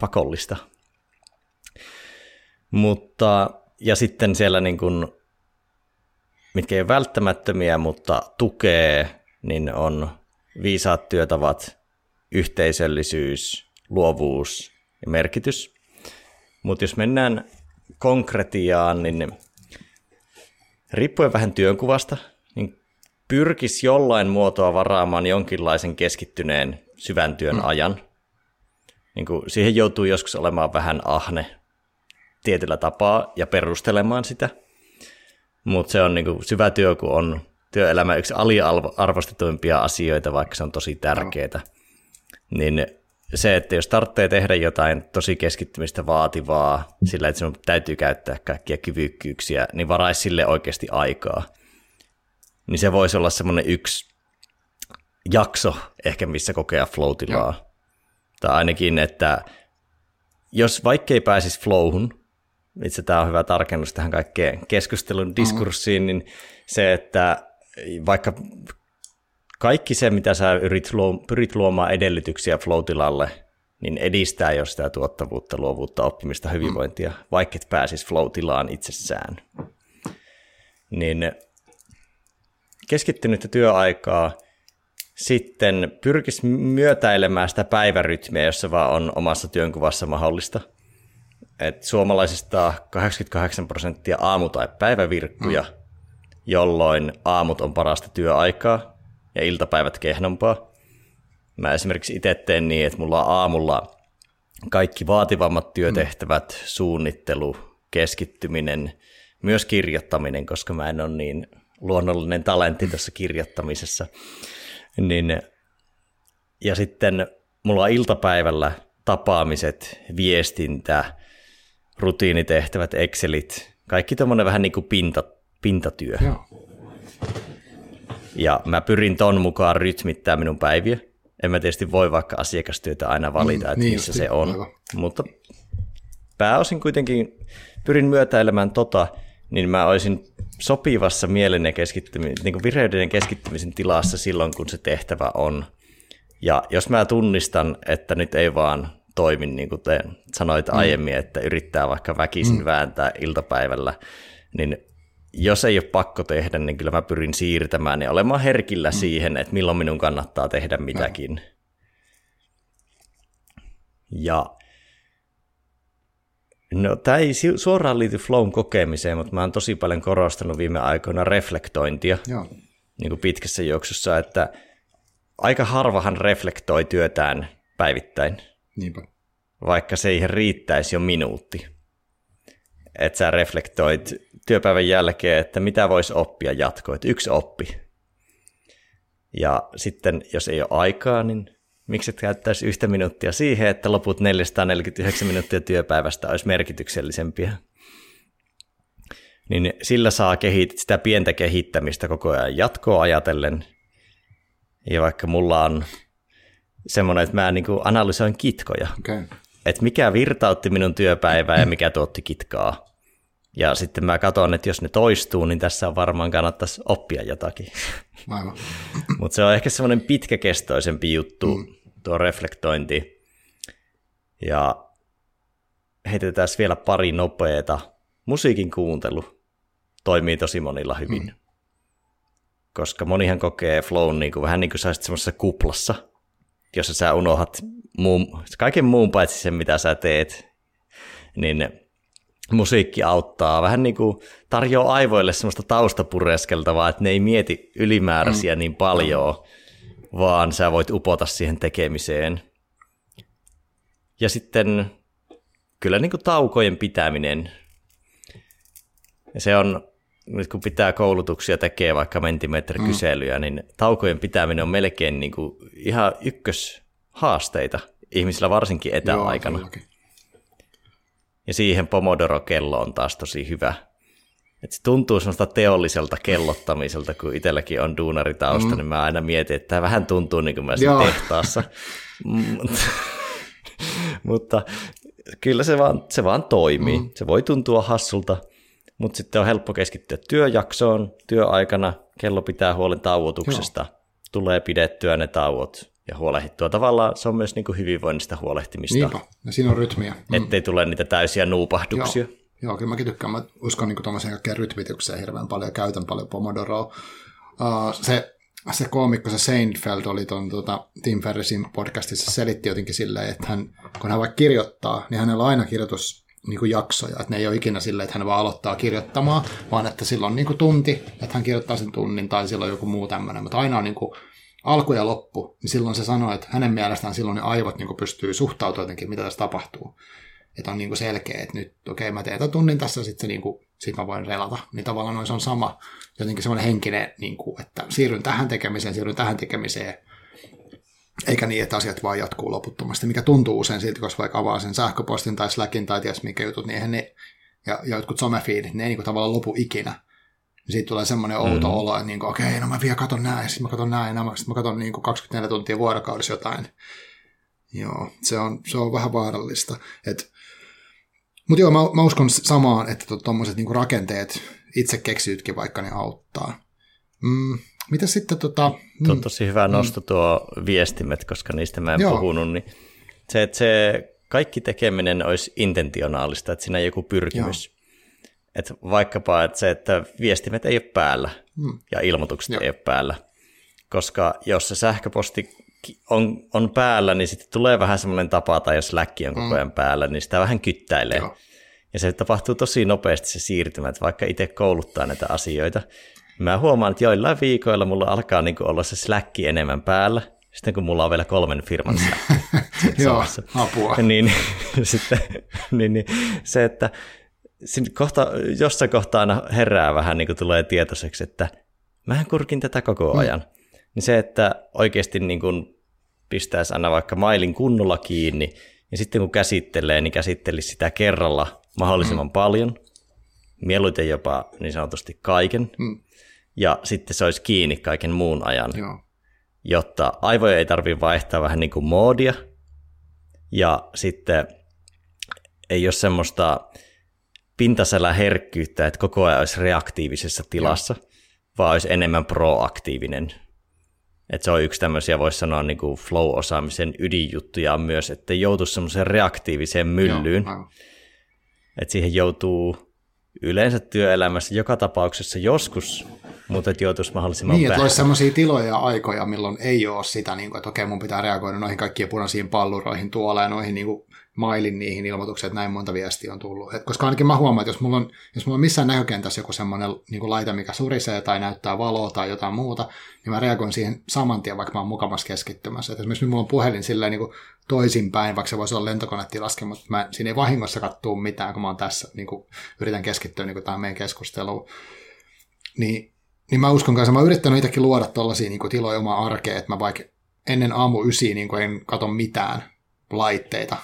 pakollista. Mutta, ja sitten siellä, niin kuin, mitkä ei ole välttämättömiä, mutta tukee, niin on viisaat työtavat, yhteisöllisyys, luovuus ja merkitys. Mutta jos mennään konkretiaan, niin riippuen vähän työnkuvasta, niin pyrkisi jollain muotoa varaamaan jonkinlaisen keskittyneen syvän työn ajan. Niin kuin siihen joutuu joskus olemaan vähän ahne tietyllä tapaa ja perustelemaan sitä. Mutta se on niin kuin syvä työ, kun on työelämä yksi aliarvostetuimpia asioita, vaikka se on tosi tärkeää. Niin se, että jos tarvitsee tehdä jotain tosi keskittymistä vaativaa, sillä että sinun täytyy käyttää kaikkia kyvykkyyksiä, niin varaisi sille oikeasti aikaa. Niin se voisi olla semmoinen yksi jakso ehkä, missä kokea flow-tilaa. Joo. Tai ainakin, että jos vaikkei pääsisi flowhun, itse tämä on hyvä tarkennus tähän kaikkeen keskustelun diskurssiin, niin se, että vaikka kaikki se, mitä sä pyrit luomaan edellytyksiä flow-tilalle, niin edistää jo sitä tuottavuutta, luovuutta, oppimista, hyvinvointia, vaikka et pääsisi flow-tilaan itsessään. Niin keskittynyttä työaikaa, sitten pyrkisi myötäilemään sitä päivärytmiä, jossa vaan on omassa työnkuvassa mahdollista. Et suomalaisista 88% aamu- tai päivävirkkuja, jolloin aamut on parasta työaikaa ja iltapäivät kehnompaa. Mä esimerkiksi itse teen niin, että mulla on aamulla kaikki vaativammat työtehtävät, suunnittelu, keskittyminen, myös kirjoittaminen, koska mä en ole niin luonnollinen talentti tässä kirjoittamisessa. Niin, ja sitten mulla on iltapäivällä tapaamiset, viestintä, rutiinitehtävät, Excelit, kaikki tommoinen vähän niin kuin pintatyö. Joo. Ja mä pyrin ton mukaan rytmittää minun päiviä. En mä tietysti voi vaikka asiakastyötä aina valita, että missä se on. Aivan. Mutta pääosin kuitenkin pyrin myötäilemään niin mä olisin sopivassa mielen ja niin vireyden ja keskittymisen tilassa silloin, kun se tehtävä on. Ja jos mä tunnistan, että nyt ei vaan toimi, niin kuin te sanoit aiemmin, että yrittää vaikka väkisin vääntää iltapäivällä, niin jos ei ole pakko tehdä, niin kyllä mä pyrin siirtämään ja olemaan herkillä siihen, että milloin minun kannattaa tehdä mitäkin. Ja tämä ei suoraan liity flown kokemiseen, mutta mä oon tosi paljon korostanut viime aikoina reflektointia niin kuin pitkässä juoksussa, että aika harvahan reflektoi työtään päivittäin, vaikka siihen riittäisi jo minuutti. Että sä reflektoit työpäivän jälkeen, että mitä voisi oppia jatkoit. Yksi oppi. Ja sitten jos ei ole aikaa, niin miksi et käyttäisi 1 minuuttia siihen, että loput 449 minuuttia työpäivästä olisi merkityksellisempiä? Niin sillä saa sitä pientä kehittämistä koko ajan jatkoa ajatellen. Ja vaikka mulla on semmoinen, että mä niin kuin analysoin kitkoja. Että mikä virtautti minun työpäivää ja mikä tuotti kitkaa. Ja sitten mä katson, että jos ne toistuu, niin tässä on varmaan kannattaisi oppia jotakin. Mutta se on ehkä semmoinen pitkäkestoisempi juttu, tuo reflektointi. Ja heitetään vielä pari nopeata. Musiikin kuuntelu toimii tosi monilla hyvin. Koska monihan kokee flown niin kuin, vähän niin kuin sä olisit semmoisessa kuplassa, jossa sä unohdat kaiken muun paitsi sen, mitä sä teet, niin musiikki auttaa, vähän niin kuin tarjoaa aivoille semmoista taustapureskeltavaa, että ne ei mieti ylimääräisiä niin paljon, vaan sä voit upota siihen tekemiseen. Ja sitten kyllä niin kuin taukojen pitäminen, se on, nyt kun pitää koulutuksia tekee vaikka mentimetrikyselyjä, niin taukojen pitäminen on melkein niin kuin ihan ykköshaasteita ihmisillä varsinkin etäaikana. Joo, ja siihen Pomodoro-kello on taas tosi hyvä. Et se tuntuu semmoista teolliselta kellottamiselta, kun itselläkin on duunaritausta, niin mä aina mietin, että tämä vähän tuntuu niin kuin mä sen tehtaassa. Mutta kyllä se vaan toimii. Se voi tuntua hassulta, mutta sitten on helppo keskittyä työjaksoon, työaikana. Kello pitää huolen tauotuksesta. Joo. Tulee pidettyä ne tauot. Ja huolehdittua tavallaan, se on myös niin kuin hyvinvoinnista huolehtimista. Niinpä, ja siinä on rytmiä. Ettei tule niitä täysiä nuupahduksia. Joo, kyllä mäkin tykkään. Mä uskon niin tämmöiseen kaikkeen rytmitykseen hirveän paljon, käytän paljon Pomodoroa. Se koomikko, se Seinfeld, oli tuon Tim Ferrisin podcastissa, selitti jotenkin silleen, että hän, kun hän vaikka kirjoittaa, niin hänellä on aina kirjoitusjaksoja. Että ne ei ole ikinä silleen, että hän vaan aloittaa kirjoittamaan, vaan että sillä on niin kuin tunti, että hän kirjoittaa sen tunnin tai silloin joku muu tämmöinen. Mutta aina on niin kuin alku ja loppu, niin silloin se sanoi, että hänen mielestään silloin ne aivot niin pystyy suhtautumaan jotenkin, mitä tässä tapahtuu. Että on niin selkeä, että nyt okei, mä teen tämän tunnin tässä, sitten niin mä voin relata. Niin tavallaan noin se on sama, jotenkin semmoinen henkinen, niin kuin, että siirryn tähän tekemiseen. Eikä niin, että asiat vaan jatkuu loputtomasti, mikä tuntuu usein siltä, koska vaikka avaa sen sähköpostin tai Slackin tai ties mikä jutut, niin eihän ne, ja jotkut somefiidit, ne ei niin tavallaan lopu ikinä. Siitä tulee semmoinen outo olo, että niin okei, no mä vielä katon näin, ja sitten mä katon näin, ja sitten mä katon niin 24 tuntia vuorokaudessa jotain. Joo, se on vähän vaarallista. Mutta joo, mä uskon samaan, että tuommoiset niin rakenteet itse keksiytkin, vaikka ne auttaa. Mitä sitten Tuo on tosi hyvä nosto tuo viestimet, koska niistä mä en puhunut. Niin se, että se kaikki tekeminen olisi intentionaalista, että siinä on joku pyrkimys. Joo. Että vaikkapa että se, että viestimet ei ole päällä ja ilmoitukset ei ole päällä, koska jos se sähköposti on päällä, niin sitten tulee vähän semmoinen tapa, tai jos läkki on koko ajan päällä, niin sitä vähän kyttäilee. Joo. Ja se tapahtuu tosi nopeasti se siirtymä, että vaikka itse kouluttaa näitä asioita. Mä huomaan, että joillain viikoilla mulla alkaa niin kuin olla se släkki enemmän päällä, sitten kun mulla on vielä 3 firman släkki. Joo, apua. Niin, se, että jossain kohtaa aina herää vähän, niin kuin tulee tietoiseksi, että mähän kurkin tätä koko ajan. Niin se, että oikeasti niin kuin pistäisi aina vaikka mailin kunnolla kiinni, ja sitten kun käsittelee, niin käsittelisi sitä kerralla mahdollisimman paljon, mieluiten jopa niin sanotusti kaiken, ja sitten se olisi kiinni kaiken muun ajan, jotta aivoja ei tarvitse vaihtaa vähän niin kuin moodia, ja sitten ei ole semmoista pintasella herkkyyttä, että koko ajan olisi reaktiivisessa tilassa, vaan olisi enemmän proaktiivinen. Että se on yksi tämmöisiä, voisi sanoa, niin kuin flow-osaamisen ydinjuttuja on myös, että joutuu semmoiseen reaktiiviseen myllyyn. Että siihen joutuu yleensä työelämässä joka tapauksessa joskus, mutta että joutuisi mahdollisimman vähän. Että olisi semmoisia tiloja ja aikoja, milloin ei ole sitä, niin kuin, että okei, mun pitää reagoida noihin kaikkiin punaisiin palluroihin tuolla ja noihin niin kuin mailin niihin ilmoituksiin, että näin monta viestiä on tullut. Koska ainakin mä huomaan, että jos mulla on missään näkökentässä joku semmoinen niin laita, mikä surisee tai näyttää valoa tai jotain muuta, niin mä reagoin siihen saman tien, vaikka mä oon mukavassa keskittymässä. Et esimerkiksi mulla on puhelin silleen niin toisinpäin, vaikka se voisi olla lentokonetilaske, mutta siinä ei vahingossa kattuu mitään, kun mä oon tässä, niin kuin, yritän keskittyä niin tähän meidän keskusteluun. Niin mä uskon kanssa, mä oon yrittänyt itsekin luoda tollaisia niin tiloja omaa arkeen, että mä vaikka ennen aamu 9 niin en katso mitään laitteita,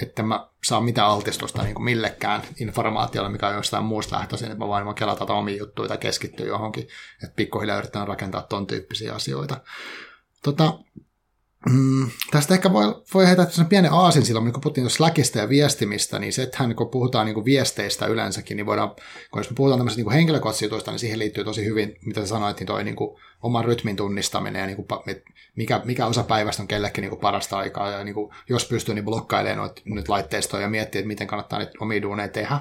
että mä saan mitään altistusta niin kuin millekään informaatiolle, mikä on jostain muusta lähtöisin, että mä vaan kelataan omia juttuja tai keskittyä johonkin, että pikkuhiljaa yritetään rakentaa ton tyyppisiä asioita. Tästä ehkä voi heitää pienen aasin silloin, kun puhuttiin tuossa läkistä ja viestimistä, niin sehän kun puhutaan niin kuin viesteistä yleensäkin, niin voidaan, kun jos me puhutaan tämmöisistä niin henkilökohtaisista, niin siihen liittyy tosi hyvin, mitä sä sanoit, niin toi niin kuin oman rytmin tunnistaminen ja niin kuin, mikä osa päivästä on kellekin niin kuin parasta aikaa, ja niin kuin, jos pystyy, niin blokkailemaan noita nyt laitteistoja ja miettiä, että miten kannattaa niitä omia duuneita tehdä.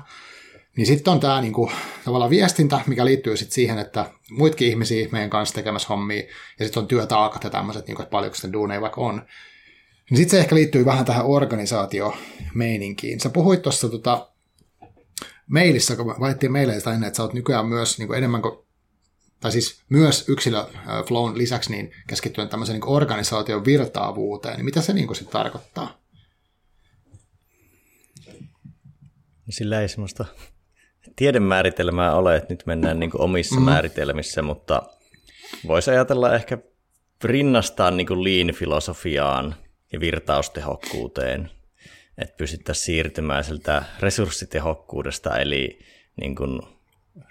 Niin sitten on tämä niinku, tavallaan viestintä, mikä liittyy sitten siihen, että muitkin ihmisiä meidän kanssa tekemässä hommia, ja sitten on työtaakat ja tämmöiset, niinku, että paljonko sitten duuneja vaikka on. Niin sitten se ehkä liittyy vähän tähän organisaatiomeininkiin. Sä puhuit tuossa mailissa, kun valittiin maileista ennen, että sä oot nykyään myös niinku, enemmän kuin, tai siis myös yksilöflown lisäksi niin keskittyen tämmöiseen niinku, organisaation virtaavuuteen. Niin mitä se niinku, sitten tarkoittaa? Sillä ei semmoista tiedemääritelmää ole, että nyt mennään niin kuin omissa määritelmissä, mutta voisi ajatella ehkä rinnastaa niin kuin lean-filosofiaan ja virtaustehokkuuteen, että pystyttäisiin siirtymään sieltä resurssitehokkuudesta, eli niin kuin,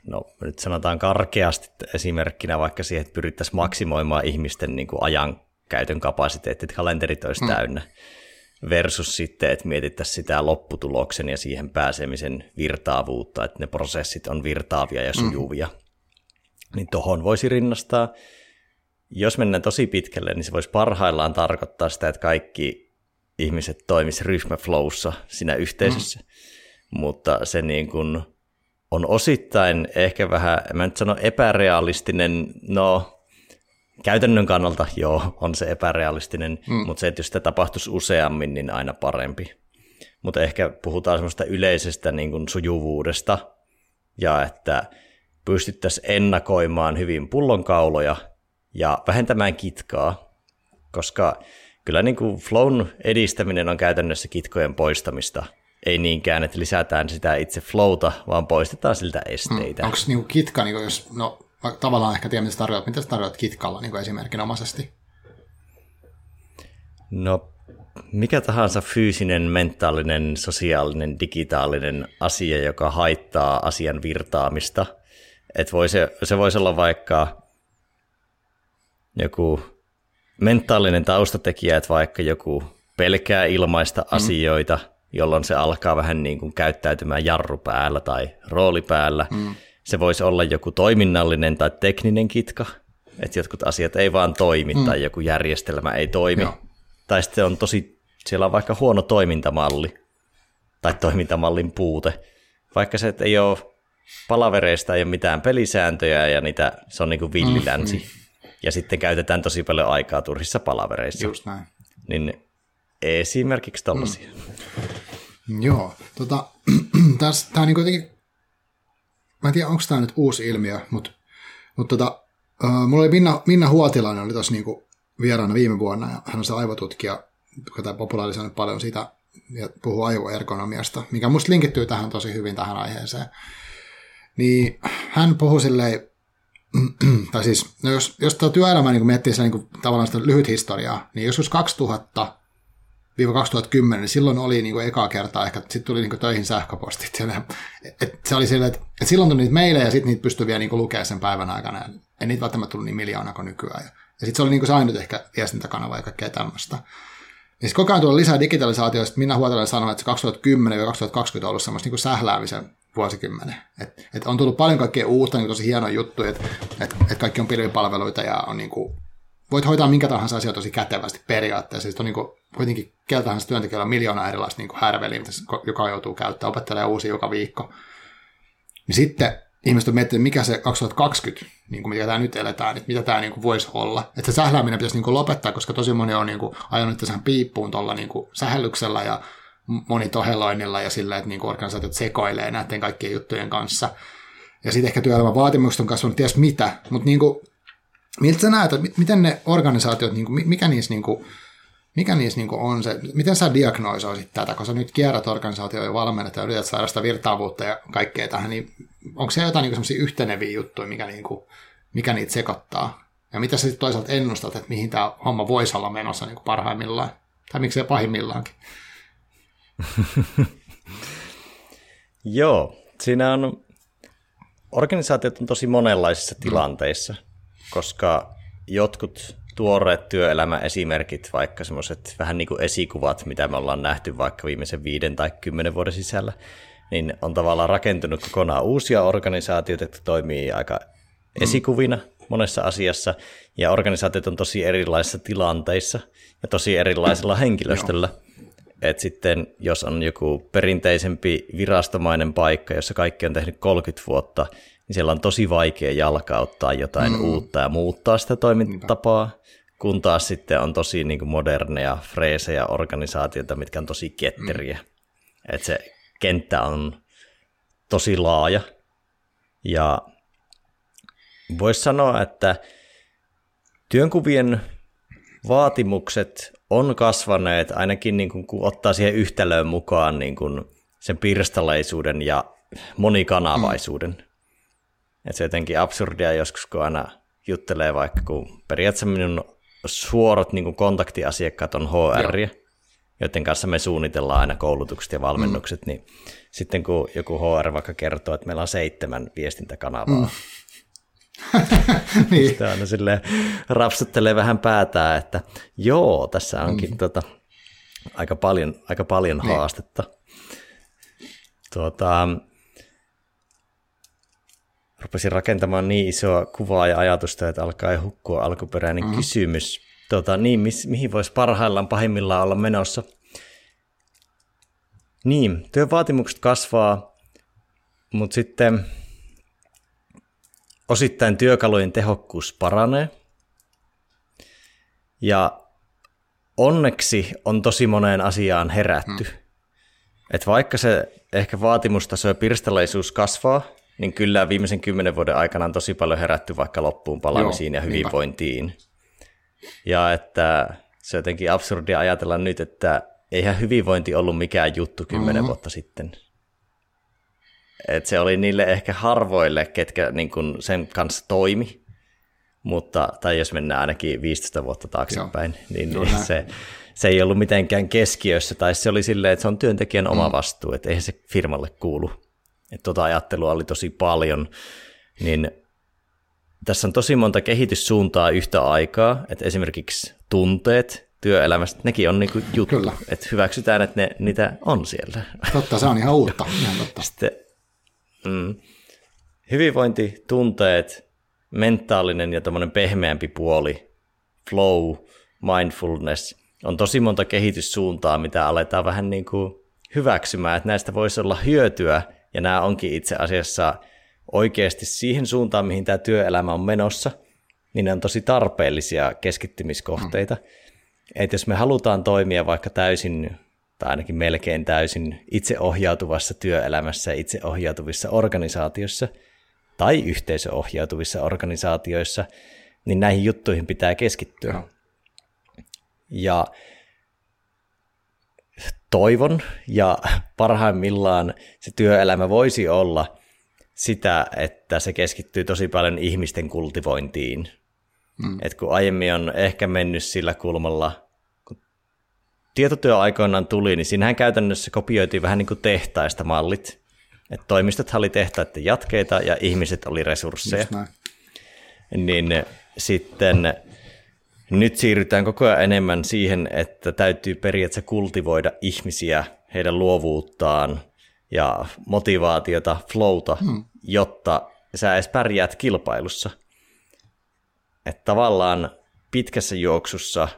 no, nyt sanotaan karkeasti esimerkkinä vaikka siihen, että pyrittäisiin maksimoimaan ihmisten niin kuin ajankäytön kapasiteetti, että kalenterit olisi täynnä. Versus sitten, että mietittäisiin sitä lopputuloksen ja siihen pääsemisen virtaavuutta, että ne prosessit on virtaavia ja sujuvia. Niin tuohon voisi rinnastaa. Jos mennään tosi pitkälle, niin se voisi parhaillaan tarkoittaa sitä, että kaikki ihmiset toimisivat ryhmäflowssa siinä yhteisössä. Mutta se niin kuin on osittain ehkä vähän, mä nyt sanon epärealistinen, no... Käytännön kannalta joo, on se epärealistinen, mutta se, että jos sitä tapahtuisi useammin, niin aina parempi. Mutta ehkä puhutaan semmoista yleisestä niin kuin sujuvuudesta ja että pystyttäisiin ennakoimaan hyvin pullonkauloja ja vähentämään kitkaa, koska kyllä niin kuin flown edistäminen on käytännössä kitkojen poistamista. Ei niinkään, että lisätään sitä itse flowta, vaan poistetaan siltä esteitä. Onko niin kuin kitka, niin kuin jos... No... Tavallaan ehkä tiedä, mitä sä tarjoat kitkalla niin esimerkinomaisesti? No, mikä tahansa fyysinen, mentaalinen, sosiaalinen, digitaalinen asia, joka haittaa asian virtaamista. Et se voisi olla vaikka joku mentaalinen taustatekijä, että vaikka joku pelkää ilmaista asioita, jolloin se alkaa vähän niin kuin käyttäytymään jarru päällä tai rooli päällä. Se voisi olla joku toiminnallinen tai tekninen kitka, että jotkut asiat ei vaan toimi tai joku järjestelmä ei toimi. Joo. Tai sitten on siellä on vaikka huono toimintamalli tai toimintamallin puute. Vaikka se, että ei ole palavereista, ei ole mitään pelisääntöjä ja niitä, se on niin kuin villilänsi. Ja sitten käytetään tosi paljon aikaa turhissa palavereissa. Just näin. Niin esimerkiksi tällaisia. Joo, tämä on niin kuitenkin... Mä en tiedä, onko tämä nyt uusi ilmiö, mutta mulla oli Minna Huotilainen oli tuossa niinku vieraana viime vuonna, ja hän on se aivotutkija, joka tämä popularisoinut paljon sitä, ja puhuu aivoergonomiasta, mikä musta linkittyy tähän tosi hyvin tähän aiheeseen. Niin hän puhui silleen, tai siis, no jos tämä työelämä niin miettii sitä, niin tavallaan sitä lyhyt historiaa, niin joskus 2000-2010, niin silloin oli niin kuin ekaa kertaa ehkä, sitten tuli niin kuin töihin sähköpostit. Se oli silleen, että silloin tuli niitä meilejä ja sitten niitä pystyi vielä niin kuin lukemaan sen päivän aikana. Ei niitä välttämättä tullut niin miljoona kuin nykyään. Ja sitten se oli niin kuin se ainut ehkä viestintäkanava ja kaikkea tämmöistä. Ja koko ajan tuli lisää digitalisaatiota, ja Minna Huotilainen sanoi, että se 2010-2020 on ollut semmoista niin kuin sähläämisen vuosikymmenen. Et on tullut paljon kaikkea uutta, niin tosi hienoja juttuja, että kaikki on pilvipalveluita ja on niin kuin voit hoitaa minkä tahansa asiaa tosi kätevästi periaatteessa. Sitten on niin kuin, kuitenkin keltä tahansa työntekijällä on miljoona erilaista niin kuin härveliä, joka joutuu käyttämään, opettelee uusia joka viikko. Niin sitten ihmiset on miettinyt, mikä se 2020, niin kuin mitä tämä nyt eletään, että mitä tämä niin kuin voisi olla. Että se sählääminen pitäisi niin kuin lopettaa, koska tosi moni on niin kuin ajanut tähän piippuun tuolla niin kuin sähellyksellä ja monitoheloinnilla ja sillä, että niin kuin organisaatiot sekoilee näiden kaikkien juttujen kanssa. Ja sitten ehkä työelämän vaatimukset on kasvanut ties mitä, mutta niin kuin miltä sä näet, miten ne organisaatiot, mikä niissä on se, miten sä diagnoisoisit tätä, kun sä nyt kierrät organisaatioon valmennat ja yrität saada sitä virtaavuutta ja kaikkea tähän, niin onko siellä jotain semmoisia yhteneviä juttuja, mikä niitä sekoittaa? Ja mitä sä sitten toisaalta ennustat, että mihin tämä homma voisi olla menossa niin kuin parhaimmillaan, tai miksei pahimmillaankin? Joo, siinä on, organisaatiot on tosi monenlaisissa tilanteissa. Koska jotkut tuoreet työelämäesimerkit, vaikka semmoiset vähän niin kuin esikuvat, mitä me ollaan nähty vaikka viimeisen 5 tai 10 vuoden sisällä, niin on tavallaan rakentunut kokonaan uusia organisaatioita, jotka toimii aika esikuvina monessa asiassa, ja organisaatiot on tosi erilaisissa tilanteissa ja tosi erilaisella henkilöstöllä. Et sitten jos on joku perinteisempi virastomainen paikka, jossa kaikki on tehnyt 30 vuotta, niin siellä on tosi vaikea jalkauttaa jotain uutta ja muuttaa sitä toimintatapaa, kun taas sitten on tosi niin kuin moderneja, freesejä organisaatioita, mitkä on tosi ketteriä. Et se kenttä on tosi laaja, ja voisi sanoa, että työnkuvien vaatimukset on kasvaneet, ainakin niin kuin, kun ottaa siihen yhtälöön mukaan niin kuin sen pirstaleisuuden ja monikanavaisuuden. Et se jotenkin absurdia joskus, kun aina juttelee vaikka, kun periaatteessa minun suorat niin kuin kontaktiasiakkaat on HR, joiden kanssa me suunnitellaan aina koulutukset ja valmennukset, niin sitten kun joku HR vaikka kertoo, että meillä on 7 viestintäkanavaa, niin. Sitä aina silleen rapsuttelee vähän päätään, että joo, tässä onkin aika paljon niin. haastetta. Rupesin rakentamaan niin isoa kuvaa ja ajatusta, että alkaa ei hukkua alkuperäinen kysymys. Mihin voisi parhaillaan pahimmillaan olla menossa? Niin, työvaatimukset kasvaa, mutta sitten osittain työkalujen tehokkuus paranee, ja onneksi on tosi moneen asiaan herätty. Et vaikka se ehkä vaatimustaso ja pirstaleisuus kasvaa, niin kyllä viimeisen 10 vuoden aikana on tosi paljon herätty vaikka loppuun palaamisiin ja hyvinvointiin. Niinpä. Ja että se on jotenkin absurdia ajatella nyt, että eihän hyvinvointi ollut mikään juttu 10 vuotta sitten. Et se oli niille ehkä harvoille, ketkä niin kun sen kanssa toimi, mutta, tai jos mennään ainakin 15 vuotta taaksepäin, niin se ei ollut mitenkään keskiössä, tai se oli silleen, että se on työntekijän oma vastuu, että eihän se firmalle kuulu. Et ajattelua oli tosi paljon, niin tässä on tosi monta kehityssuuntaa yhtä aikaa, että esimerkiksi tunteet työelämästä, nekin on niinku juttu, että hyväksytään, että niitä on siellä. Totta, se on ihan uutta. Sitten, hyvinvointi, tunteet, mentaalinen ja tämmöinen pehmeämpi puoli, flow, mindfulness, on tosi monta kehityssuuntaa, mitä aletaan vähän niin kuin hyväksymään, että näistä voisi olla hyötyä, ja nämä onkin itse asiassa oikeasti siihen suuntaan, mihin tämä työelämä on menossa, niin ne on tosi tarpeellisia keskittymiskohteita. Että jos me halutaan toimia vaikka täysin, tai ainakin melkein täysin, itseohjautuvassa työelämässä, itseohjautuvissa organisaatioissa tai yhteisöohjautuvissa organisaatioissa, niin näihin juttuihin pitää keskittyä. Ja toivon, ja parhaimmillaan se työelämä voisi olla sitä, että se keskittyy tosi paljon ihmisten kultivointiin. Et kun aiemmin on ehkä mennyt sillä kulmalla, kun tietotyö aikoinaan tuli, niin siinähän käytännössä kopioitiin vähän niin kuin tehtaista mallit. Et toimistothan oli tehtaiden jatkeita ja ihmiset oli resursseja. Niin sitten nyt siirrytään koko ajan enemmän siihen, että täytyy periaatteessa kultivoida ihmisiä, heidän luovuuttaan ja motivaatiota, flowta, jotta sä edes pärjäät kilpailussa. Että tavallaan pitkässä juoksussa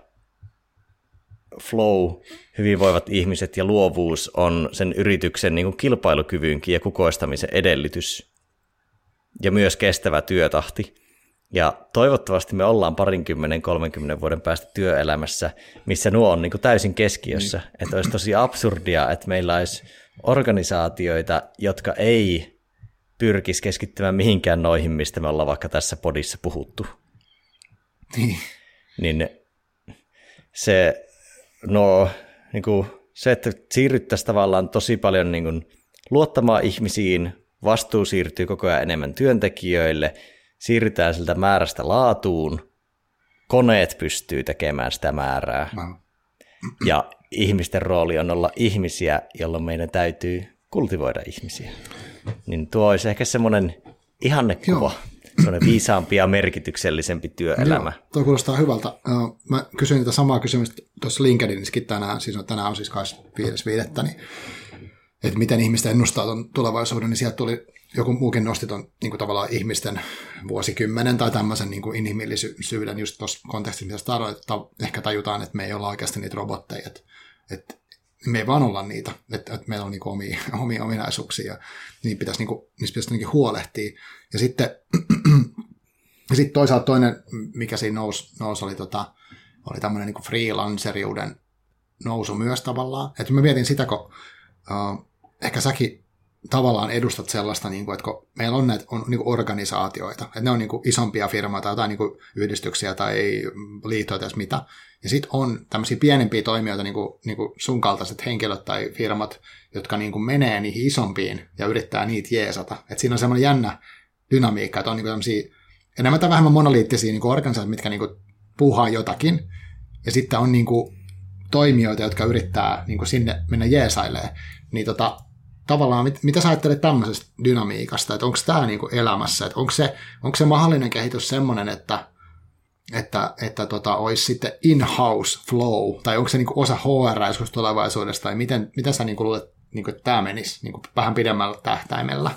flow, hyvinvoivat ihmiset ja luovuus on sen yrityksen niin kuin kilpailukyvynkin ja kukoistamisen edellytys ja myös kestävä työtahti. Ja toivottavasti me ollaan 20-30 vuoden päästä työelämässä, missä nuo on niin kuin täysin keskiössä. Että olisi tosi absurdia, että meillä olisi organisaatioita, jotka ei pyrkisi keskittymään mihinkään noihin, mistä me ollaan vaikka tässä podissa puhuttu. Niin se, niin kuin, se, että siirryttäisiin tavallaan tosi paljon niin kuin luottamaan ihmisiin, vastuu siirtyy koko ajan enemmän työntekijöille, siirrytään siltä määrästä laatuun, koneet pystyy tekemään sitä määrää, ja ihmisten rooli on olla ihmisiä, jolloin meidän täytyy kultivoida ihmisiä. Niin tuo olisi ehkä semmoinen ihannekuva. sellainen viisaampi ja merkityksellisempi työelämä. Joo, tuo kuulostaa hyvältä. Mä kysyin niitä samaa kysymystä tuossa LinkedInissäkin tänään, siis tänään on siis 25.5. Niin, että miten ihmistä ennustaa tuon tulevaisuuden, niin sieltä tuli joku muukin nosti tuon niin tavallaan ihmisten vuosikymmenen tai tämmöisen niin inhimillisyyden just tuossa kontekstissa, mitä tarvitaan, ehkä tajutaan, että me ei olla oikeasti niitä robotteja, että me ei vaan olla niitä, että meillä on niinku omia ominaisuuksia, ja niistä pitäisi huolehtia. Ja sitten sit toisaalta toinen, mikä siinä nousi oli tämmöinen niinku freelanceriuden nousu myös tavallaan. Että mä mietin sitä, kun ehkä säkin tavallaan edustat sellaista, niinku, että kun meillä on näitä niinku organisaatioita, että ne on niinku isompia firmoja tai jotain niinku yhdistyksiä tai liittoja tai mitä. Ja sitten on tämmöisiä pienempiä toimijoita, niin kuin sun kaltaiset henkilöt tai firmat, jotka niin kuin menee niihin isompiin ja yrittää niitä jeesata. Et siinä on semmoinen jännä dynamiikka, että on niin kuin tämmöisiä enemmän tai vähemmän monoliittisia niin kuin organisaatioita, mitkä niin kuin puuhaa jotakin. Ja sitten on niin kuin toimijoita, jotka yrittää niin kuin sinne mennä jeesailemaan. Niin tavallaan, mitä sä ajattelet tämmöisestä dynamiikasta? Että onko tämä niin kuin elämässä? Että onko se mahdollinen kehitys semmoinen, että olisi sitten in-house flow, tai onko se niinku osa HR-joskus tulevaisuudesta, tai mitä sä niinku luulet, niinku, että tämä menisi niinku vähän pidemmällä tähtäimellä?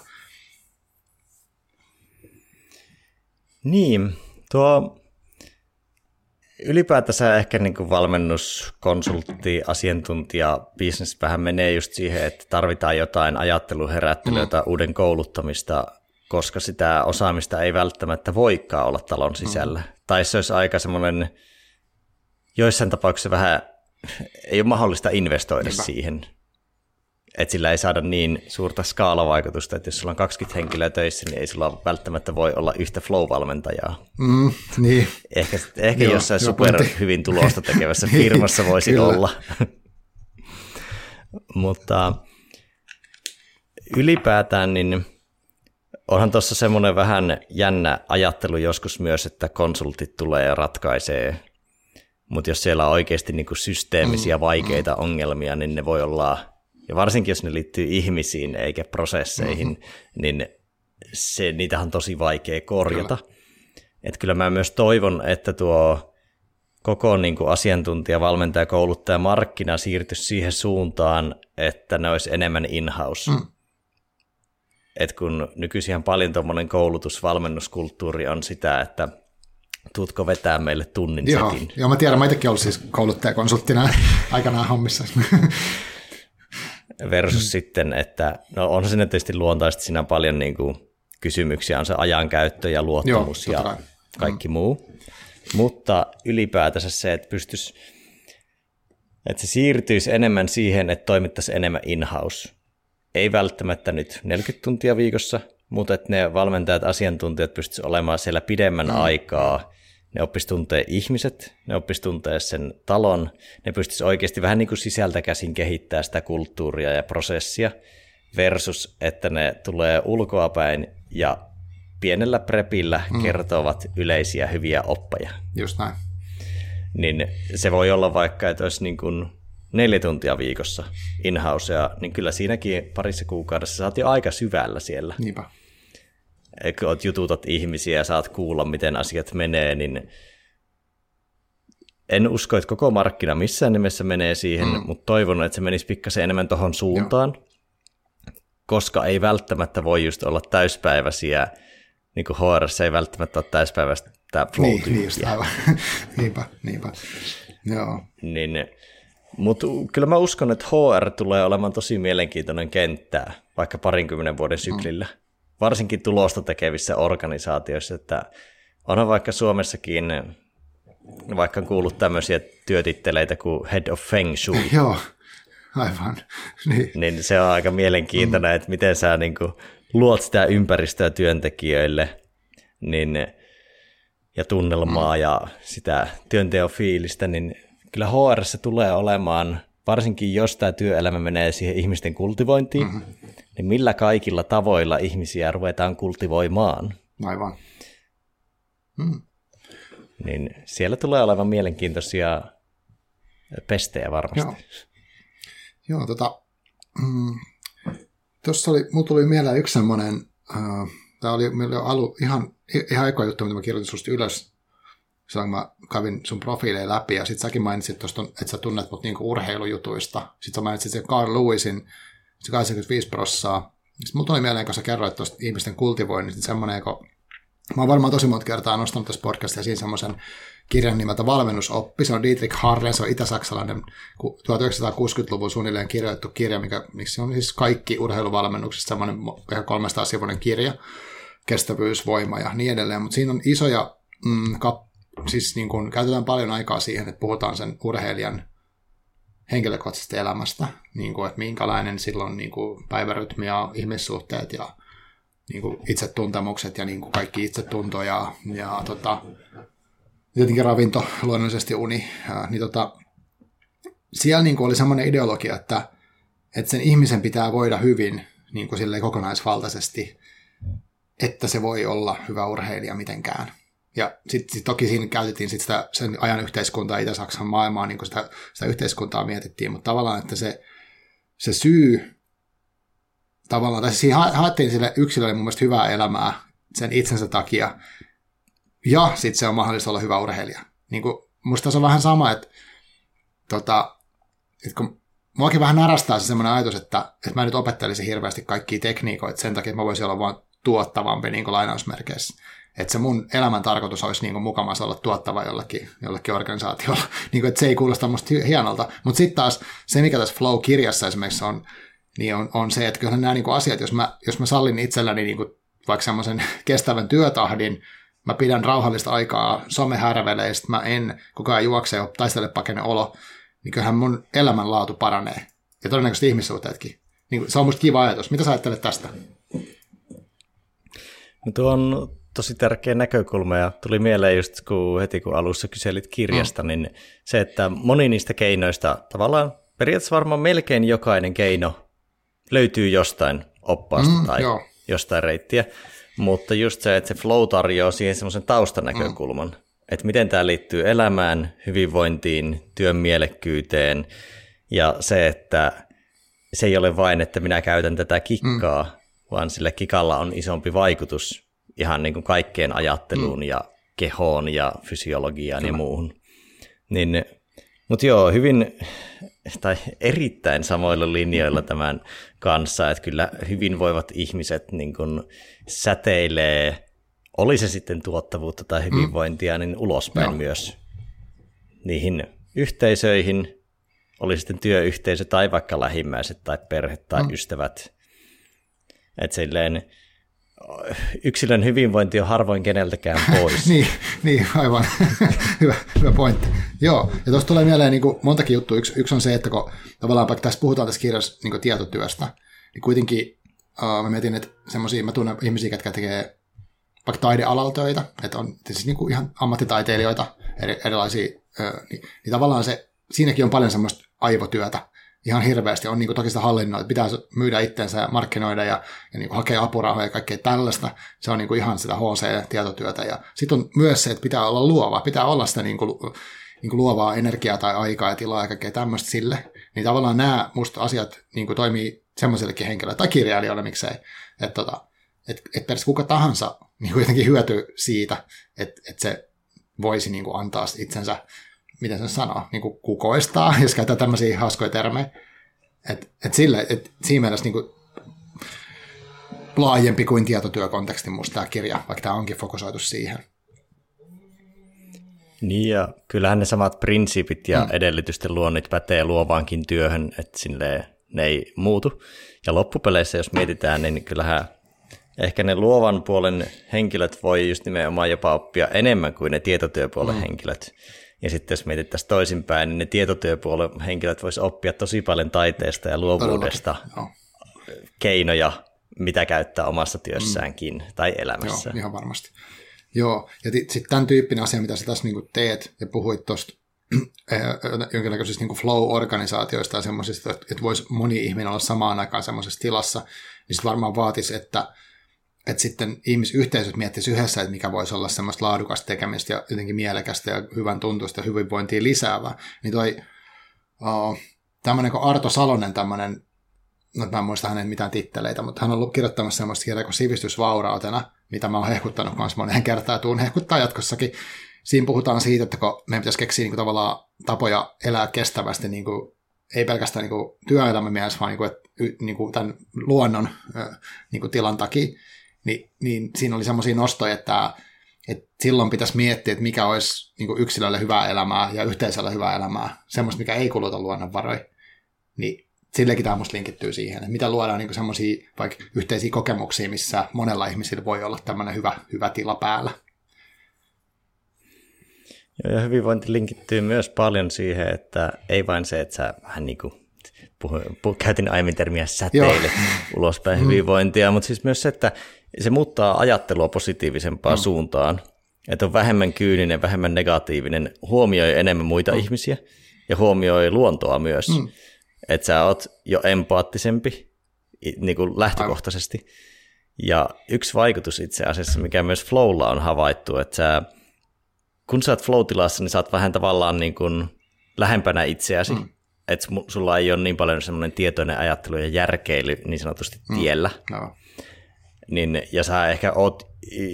Niin, tuo ylipäätänsä ehkä niinku valmennus, konsultti, asiantuntija, business vähän menee just siihen, että tarvitaan jotain ajatteluherättelyä tai uuden kouluttamista, koska sitä osaamista ei välttämättä voikaan olla talon sisällä. Tai se olisi aika semmoinen, joissain tapauksessa vähän ei ole mahdollista investoida siihen. Että sillä ei saada niin suurta skaalavaikutusta, että jos sulla on 20 henkilöä töissä, niin ei sulla välttämättä voi olla yhtä flow-valmentajaa. Niin. Ehkä joo, jossain superhyvin tulosta tekevässä firmassa voisi olla. Mutta ylipäätään niin onhan tuossa semmoinen vähän jännä ajattelu joskus myös, että konsultit tulee ja ratkaisee, mutta jos siellä on oikeasti niinku systeemisiä vaikeita ongelmia, niin ne voi olla, ja varsinkin jos ne liittyy ihmisiin eikä prosesseihin, niin niitähän on tosi vaikea korjata. Et kyllä mä myös toivon, että tuo koko niinku asiantuntija, valmentaja, kouluttaja, markkina siirtyisi siihen suuntaan, että ne olisi enemmän in-house. Et kun nykyisin paljon tuommoinen koulutusvalmennuskulttuuri on sitä, että tuutko vetää meille tunnin setin. Joo, mä tiedän, mä itsekin ollut siis kouluttajakonsulttina aikanaan hommissa. Versus sitten, että no onhan siinä tietysti luontaisesti siinä paljon niin kuin kysymyksiä, on se ajankäyttö ja luottamus ja kaikki muu. Mutta ylipäätänsä se, että pystyisi, että se siirtyisi enemmän siihen, että toimittaisiin enemmän in-house. Ei välttämättä nyt 40 tuntia viikossa, mutta että ne valmentajat, asiantuntijat pystyisivät olemaan siellä pidemmän aikaa. Ne oppisivat tuntea ihmiset, ne oppisivat tuntea sen talon, ne pystyisivät oikeasti vähän niin kuin sisältä käsin kehittämään sitä kulttuuria ja prosessia versus, että ne tulee ulkoapäin ja pienellä prepillä kertovat yleisiä hyviä oppeja. Just näin. Niin se voi olla vaikka, että olisi niin kuin 4 tuntia viikossa in-housea, niin kyllä siinäkin parissa kuukaudessa sä oot jo aika syvällä siellä. Niinpä. Kun jututat ihmisiä ja saat kuulla, miten asiat menee, niin en usko, että koko markkina missään nimessä menee siihen, mutta toivon, että se menisi pikkasen enemmän tohon suuntaan, koska ei välttämättä voi just olla täyspäiväisiä, niin kuin HR:ssä ei välttämättä ole täyspäiväistä flow-tyyppiä. Niin, just aivan. Niinpä. Joo. Niin, mutta kyllä mä uskon, että HR tulee olemaan tosi mielenkiintoinen kenttää, vaikka 20 vuoden syklillä. Varsinkin tulosta tekevissä organisaatioissa, että onhan vaikka Suomessakin, vaikka on kuullut tämmöisiä työtitteleitä kuin Head of Feng Shui. Joo, aivan. Niin se on aika mielenkiintoinen, että miten sä niin kuin luot sitä ympäristöä työntekijöille, niin, ja tunnelmaa ja sitä työnteon fiilistä, niin kyllä HR:ssä tulee olemaan, varsinkin jos tämä työelämä menee siihen ihmisten kultivointiin, niin millä kaikilla tavoilla ihmisiä ruvetaan kultivoimaan. Aivan. Niin siellä tulee olevan mielenkiintoisia pestejä varmasti. Joo tuossa mulla tuli mieleen yksi semmoinen Tämä oli meillä ihan eka juttu, mitä mä kirjoitin susta ylös, silloin kun mä kävin sun profiileja läpi, ja sit säkin mainitsit tuosta, että sä tunnet mut niinku urheilujutuista. Sit sä mainitsit sen Carl Lewisin, se 85%. Sitten mulla tuli mieleen, kun sä kerroit tuosta ihmisten kultivoinnista, semmoinen, kun mä oon varmaan tosi monta kertaa nostanut tässä podcastia siinä semmoisen kirjan nimeltä Valmennusoppi. Se on Dietrich Harre, se on itä-saksalainen 1960-luvun suunnilleen kirjoittu kirja, miksi on siis kaikki urheiluvalmennuksessa semmoinen 300-sivuinen kirja, kestävyys, voima ja niin edelleen. Mutta siinä on isoja, siis niin kun käytetään paljon aikaa siihen, että puhutaan sen urheilijan henkilökohtaisesta elämästä, niin kuin, että minkälainen silloin niin kuin päivärytmi ja ihmissuhteet ja niin kuin itsetuntemukset ja niin kuin kaikki itsetunto ja jotenkin ravinto, luonnollisesti uni. Niin siellä niin kuin oli semmoinen ideologia, että sen ihmisen pitää voida hyvin niin kuin silleen kokonaisvaltaisesti, että se voi olla hyvä urheilija mitenkään. Ja sitten toki siinä käytettiin sit sitä sen ajan yhteiskuntaa, Itä-Saksan maailmaa, niin kun sitä yhteiskuntaa mietittiin, mutta tavallaan, että se syy, tavallaan, tai siinä haettiin sille yksilölle mun mielestä hyvää elämää sen itsensä takia, ja sitten se on mahdollista olla hyvä urheilija. Niin kun, musta se on vähän sama, että kun muakin vähän narastaa se semmoinen ajatus, että mä nyt opettelisin hirveästi kaikkia tekniikoita sen takia, että mä voisin olla vaan tuottavampi niin kuin lainausmerkeissä. Että se mun elämän tarkoitus olisi niin mukavaa olla tuottava jollekin organisaatiolla. Niin että se ei kuulosta musta hienolta. Mutta sitten taas se, mikä tässä Flow-kirjassa esimerkiksi on, niin on se, että kyllähän nämä niin kuin asiat, jos mä sallin itselläni niin kuin vaikka semmoisen kestävän työtahdin, mä pidän rauhallista aikaa somehärveleistä, mä en koko ajan juokse ja taistele pakene olo, niin kyllähän mun elämänlaatu paranee. Ja todennäköisesti ihmissuhteetkin. Niin se on musta kiva ajatus. Mitä sä ajattelet tästä? Tuo on tosi tärkeä näkökulma, ja tuli mieleen just heti kun alussa kyselit kirjasta, niin se, että moni niistä keinoista, tavallaan periaatteessa varmaan melkein jokainen keino löytyy jostain oppaasta tai jostain reittiä, mutta just se, että se flow tarjoaa siihen semmoisen taustanäkökulman, että miten tämä liittyy elämään, hyvinvointiin, työn mielekkyyteen, ja se, että se ei ole vain, että minä käytän tätä kikkaa, vaan sillä kikalla on isompi vaikutus ihan niin kuin kaikkeen ajatteluun ja kehoon ja fysiologiaan ja muuhun. Niin, mutta joo, hyvin tai erittäin samoilla linjoilla tämän kanssa, että kyllä hyvinvoivat ihmiset niin kuin säteilee, oli se sitten tuottavuutta tai hyvinvointia, niin ulospäin myös niihin yhteisöihin, oli sitten työyhteisö tai vaikka lähimmäiset tai perhe tai ystävät. Että silleen yksilön hyvinvointi on harvoin keneltäkään pois. niin, aivan. hyvä pointti. Joo, ja tuosta tulee mieleen niin kuin montakin juttua. Yksi on se, että kun tavallaan vaikka tässä puhutaan tässä kirjassa niin kuin tietotyöstä, niin kuitenkin mä mietin, että semmoisia, mä tunnen ihmisiä, jotka tekee vaikka taidealalla töitä, että on siis niin kuin ihan ammattitaiteilijoita, erilaisia, niin tavallaan se, siinäkin on paljon semmoista aivotyötä, ihan hirveästi on niin kuin toki sitä hallinnoa, että pitää myydä itsensä ja markkinoida ja niin kuin hakea apurahoja ja kaikkea tällaista. Se on niin kuin ihan sitä HC-tietotyötä. Ja sitten on myös se, että pitää olla luova, pitää olla sitä niin kuin luovaa energiaa tai aikaa ja tilaa ja kaikkea tämmöistä sille. Niin tavallaan nämä musta asiat niin kuin toimii semmoisillekin henkilöille tai kirjailijoille, miksei. Että et kuka tahansa niin kuin jotenkin hyötyy siitä, että se voisi niin kuin antaa itsensä, miten sen sanoo, niin kuin kukoistaa, jos käytetään tämmöisiä hauskoja termejä. Että siinä mielessä niin kuin laajempi kuin tietotyökonteksti musta tämä kirja, vaikka tämä onkin fokusoitu siihen. Niin, ja kyllähän ne samat prinsiipit ja edellytysten luonnit pätee luovaankin työhön, että silleen ne ei muutu. Ja loppupeleissä, jos mietitään, niin kyllähän ehkä ne luovan puolen henkilöt voi just nimenomaan jopa oppia enemmän kuin ne tietotyöpuolen henkilöt. Ja sitten jos mietittäisiin toisinpäin, niin ne tietotyöpuolen henkilöt voisivat oppia tosi paljon taiteesta ja luovuudesta keinoja, mitä käyttää omassa työssäänkin tai elämässä. Joo, ihan varmasti. Joo, ja sitten tämän tyyppinen asia, mitä sä tässä niinku teet ja puhuit tuosta jonkinlaisista niinku flow-organisaatioista ja semmoisista, että voisi moni ihminen olla samaan aikaan semmoisessa tilassa, niin sitten varmaan vaatisi, että sitten ihmisyhteisöt miettisivät yhdessä, että mikä voisi olla semmoista laadukasta tekemistä ja jotenkin mielekästä ja hyvän tuntuista ja hyvinvointia lisäävää. Niin tämmöinen kuin Arto Salonen, tämmöinen no mä en muista hänen mitään titteleitä, mutta hän on ollut kirjoittamassa semmoista kirjaa kuin Sivistysvaurautena, mitä mä oon hehkuttanut kanssa moneen kertaan ja tuun hehkuttaa jatkossakin. Siinä puhutaan siitä, että kun meidän pitäisi keksiä niin tavallaan tapoja elää kestävästi, niin kuin, ei pelkästään niin työelämän mielessä, vaan niin kuin tämän luonnon niin tilan takia, niin siinä oli semmoisia nostoja, että silloin pitäisi miettiä, että mikä olisi niin yksilölle hyvää elämää ja yhteisölle hyvää elämää, semmoista, mikä ei kuluta luonnonvaroja. Niin silläkin tämä musta linkittyy siihen, että mitä luodaan niin semmoisia vaikka yhteisiä kokemuksia, missä monella ihmisillä voi olla tämmöinen hyvä tila päällä. Ja hyvinvointi linkittyy myös paljon siihen, että ei vain se, että sä vähän niin kuin, käytin aiemmin termiä säteilet ulospäin hyvinvointia, mutta siis myös se, että se muuttaa ajattelua positiivisempaan suuntaan, että on vähemmän kyyninen, vähemmän negatiivinen, huomioi enemmän muita ihmisiä ja huomioi luontoa myös, että sä oot jo empaattisempi niin kuin lähtökohtaisesti. Ja yksi vaikutus itse asiassa, mikä myös Flowlla on havaittu, että kun sä oot flow-tilassa, niin sä oot vähän tavallaan niin kuin lähempänä itseäsi, että sulla ei ole niin paljon semmoinen tietoinen ajattelu ja järkeily niin sanotusti tiellä. No. Niin, ja sä ehkä oot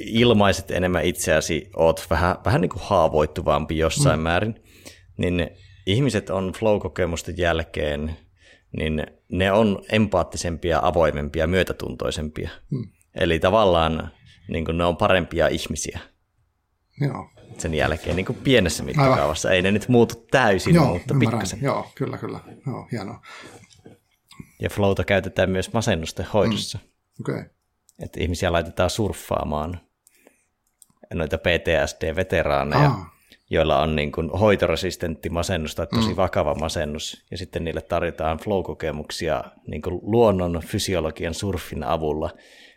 ilmaiset enemmän itseäsi, oot vähän niin kuin haavoittuvampi jossain määrin, niin ihmiset on flow-kokemusten jälkeen, niin ne on empaattisempia, avoimempia, myötätuntoisempia. Eli tavallaan niin kuin ne on parempia ihmisiä. Joo. Sen jälkeen niin kuin pienessä mittakaavassa. Aivan. Ei ne nyt muutu täysin, joo, mutta pikkasen. Joo, kyllä. Joo, hienoa. Ja flowta käytetään myös masennusten hoidossa. Okay. Että ihmisiä laitetaan surffaamaan noita PTSD-veteraaneja, joilla on niin kuin hoitoresistentti masennus tai tosi vakava masennus. Ja sitten niille tarjotaan flow-kokemuksia niin kuin luonnon fysiologian surfin avulla,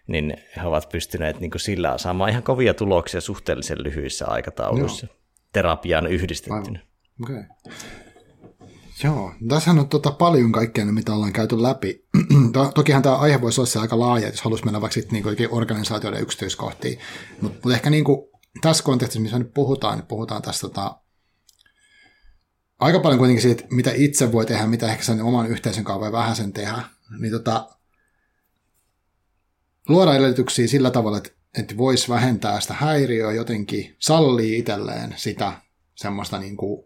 niin he ovat pystyneet niin kuin sillä saamaan ihan kovia tuloksia suhteellisen lyhyissä aikatauluissa terapiaan yhdistettynä. Okay. Joo, tässähän on paljon kaikkea, mitä ollaan käyty läpi. Tokihan tämä aihe voisi olla aika laaja, jos haluaisi mennä vaikka sitten niin organisaatioiden yksityiskohtiin, mutta ehkä niin kuin tässä kontekstissa, missä nyt puhutaan tästä aika paljon kuitenkin siitä, mitä itse voi tehdä, mitä ehkä sen oman yhteisön kanssa voi vähän sen tehdä, niin luoda edellytyksiä sillä tavalla, että voisi vähentää sitä häiriöä jotenkin, sallii itselleen sitä semmoista niin kuin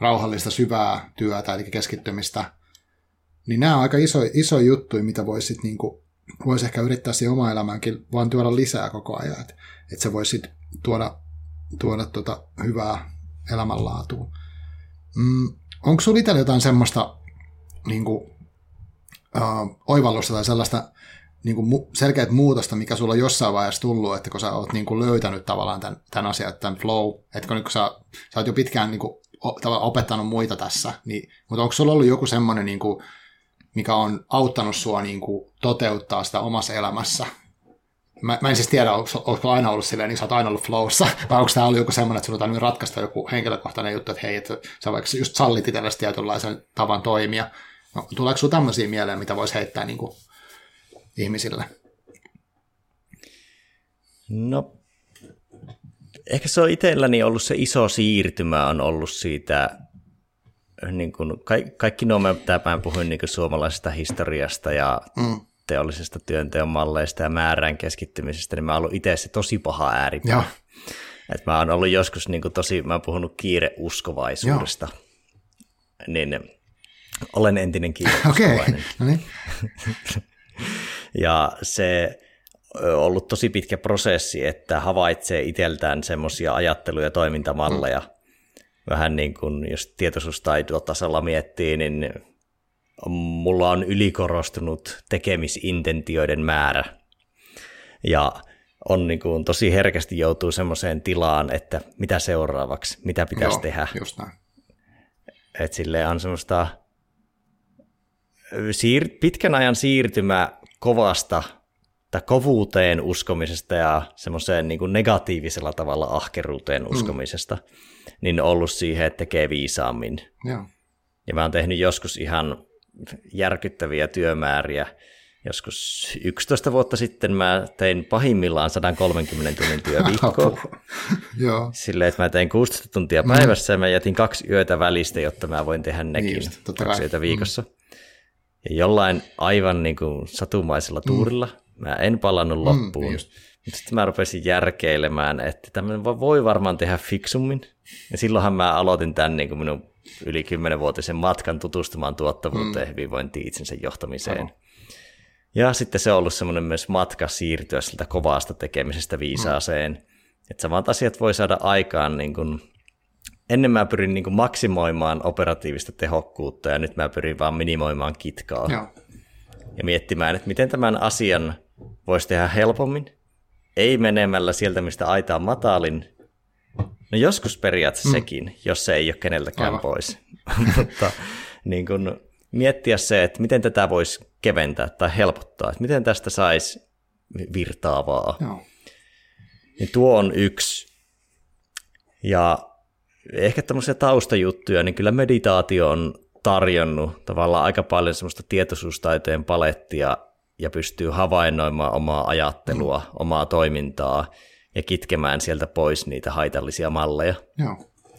rauhallista syvää työtä, eli keskittymistä, niin nämä on aika iso juttu, mitä voisi niin vois ehkä yrittää siihen omaan elämäänkin vaan tuoda lisää koko ajan, että se voisi tuoda hyvää elämänlaatua. Onko sinulla itsellä jotain semmoista niin kuin, oivallusta tai sellaista, niin kuin selkeät muutosta, mikä sulla on jossain vaiheessa tullut, että kun sä oot niin kuin löytänyt tavallaan tämän asian, tämän flow, että kun sä oot jo pitkään niin kuin opettanut muita tässä, niin, mutta onko sulla ollut joku semmoinen, niin kuin, mikä on auttanut sua niin kuin toteuttaa sitä omassa elämässä? Mä en siis tiedä, onko aina ollut silleen, niin sä oot aina ollut flowssa, vai onko tämä ollut joku semmoinen, että sulla on ratkaista joku henkilökohtainen juttu, että hei, että sä vaikka just sallit itsellesi tietynlaisen tavan toimia. No, tuleeko sulla tämmöisiä mieleen, mitä voisi heittää niin kuin ihmisillä? No, ehkä se on itselläni ollut se iso siirtymä, on ollut siitä, niin kuin kaikki nuo, mitä mä puhuin niin kuin suomalaisesta historiasta ja teollisesta työnteon malleista ja määrään keskittymisestä, niin mä oon ollut itse se tosi paha ääripää. Et mä oon ollut joskus niin kuin mä oon puhunut kiireuskovaisuudesta, niin olen entinen kiireuskovainen. Okei, no niin. Ja se on ollut tosi pitkä prosessi, että havaitsee itseltään semmoisia ajattelu- ja toimintamalleja. Vähän niin kuin, jos tietoisuustaitotasolla miettii, niin mulla on ylikorostunut tekemisintentioiden määrä. Ja on niin kuin, tosi herkästi joutuu semmoiseen tilaan, että mitä seuraavaksi, mitä pitäisi tehdä. Just näin. Et silleen on semmoista pitkän ajan siirtymä kovasta tai kovuuteen uskomisesta ja semmoiseen niin kuin negatiivisella tavalla ahkeruuteen uskomisesta, niin on ollut siihen, että tekee viisaammin. Ja mä oon tehnyt joskus ihan järkyttäviä työmääriä. Joskus 11 vuotta sitten mä tein pahimmillaan 130 tunnin työviikkoa. Silleen, että mä tein 16 tuntia päivässä ja mä jätin 2 yötä välistä, jotta mä voin tehdä nekin 2 yötä viikossa. Ja jollain aivan niin kuin satumaisella tuurilla mä en palannut loppuun. Mutta sitten mä rupesin järkeilemään, että tämmöinen voi varmaan tehdä fiksummin. Ja silloinhan mä aloitin tämän niin kuin minun yli 10-vuotisen matkan tutustumaan tuottavuuteen, hyvinvointiin, itsensä johtamiseen. Aivan. Ja sitten se on ollut semmoinen myös matka siirtyä siltä kovasta tekemisestä viisaaseen. Että samat asiat voi saada aikaan. Niin kuin ennen mä pyrin niin kuin maksimoimaan operatiivista tehokkuutta ja nyt mä pyrin vaan minimoimaan kitkaa. Joo. Ja miettimään, että miten tämän asian voisi tehdä helpommin. Ei menemällä sieltä, mistä aita on matalin. No joskus periaatteessa sekin, jos se ei ole keneltäkään pois. Mutta niin kun miettiä se, että miten tätä voisi keventää tai helpottaa. Että miten tästä saisi virtaavaa. Niin tuo on yksi. Ja ehkä tämmöisiä taustajuttuja, niin kyllä meditaatio on tarjonnut tavallaan aika paljon semmoista tietoisuustaitojen palettia, ja pystyy havainnoimaan omaa ajattelua, omaa toimintaa ja kitkemään sieltä pois niitä haitallisia malleja. Joo.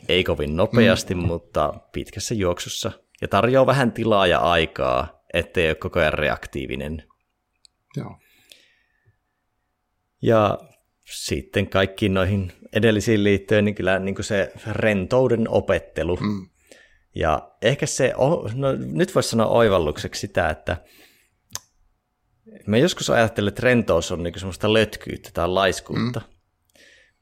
Ei kovin nopeasti, mutta pitkässä juoksussa. Ja tarjoaa vähän tilaa ja aikaa, ettei ole koko ajan reaktiivinen. Joo. Ja sitten kaikkiin noihin edellisiin liittyen, niin kyllä niin kuin se rentouden opettelu. Ja ehkä se, no, nyt voisi sanoa oivallukseksi sitä, että mä joskus ajattelen, että rentous on niinku semmoista lötkyyttä tai laiskuutta,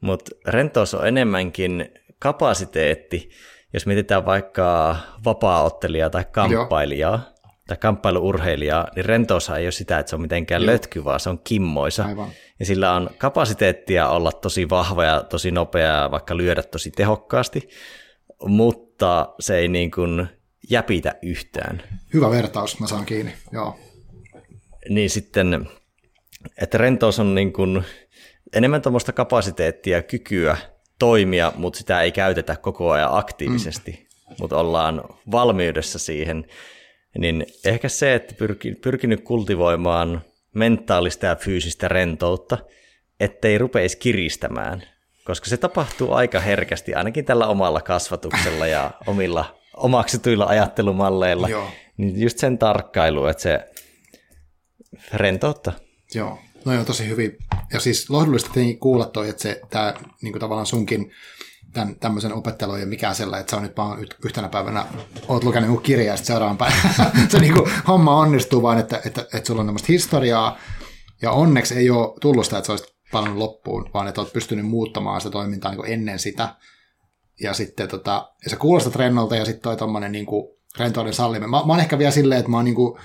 mutta rentous on enemmänkin kapasiteetti, jos mietitään vaikka vapaa-ottelijaa tai kamppailijaa tai kamppailuurheilijaa, niin rentous ei ole sitä, että se on mitenkään lötky, vaan se on kimmoisa. Aivan. Ja sillä on kapasiteettia olla tosi vahva ja tosi nopea ja vaikka lyödä tosi tehokkaasti, mutta se ei niin kuin jäpitä yhtään. Hyvä vertaus, mä saan kiinni, joo. Niin sitten, että rentous on niin kuin enemmän tuommoista kapasiteettia ja kykyä toimia, mutta sitä ei käytetä koko ajan aktiivisesti, mutta ollaan valmiudessa siihen. Niin ehkä se, että pyrkinyt kultivoimaan mentaalista ja fyysistä rentoutta, ettei rupeisi kiristämään, koska se tapahtuu aika herkästi, ainakin tällä omalla kasvatuksella ja omilla omaksutuilla ajattelumalleilla. Joo. Niin just sen tarkkailu, että se rentoutta. Joo, no on tosi hyvin. Ja siis lohdullista tietenkin kuulla toi, että se tää, niinku tavallaan sunkin tämän, tämmöisen opettelun ja mikään sellainen, että sä on nyt vaan yhtenä päivänä, oot lukenut joku kirja ja sitten seuraavan päivänä. Se niinku, homma onnistuu vaan, että sulla on tämmöistä historiaa ja onneksi ei ole tullut sitä, että sä olisit palannut loppuun, vaan että oot pystynyt muuttamaan sitä toimintaa niinku ennen sitä. Ja sitten ja sä kuulostat rennolta ja sitten toi tommonen niinku rentouden salliminen. Mä oon ehkä vielä silleen, että mä oon niinku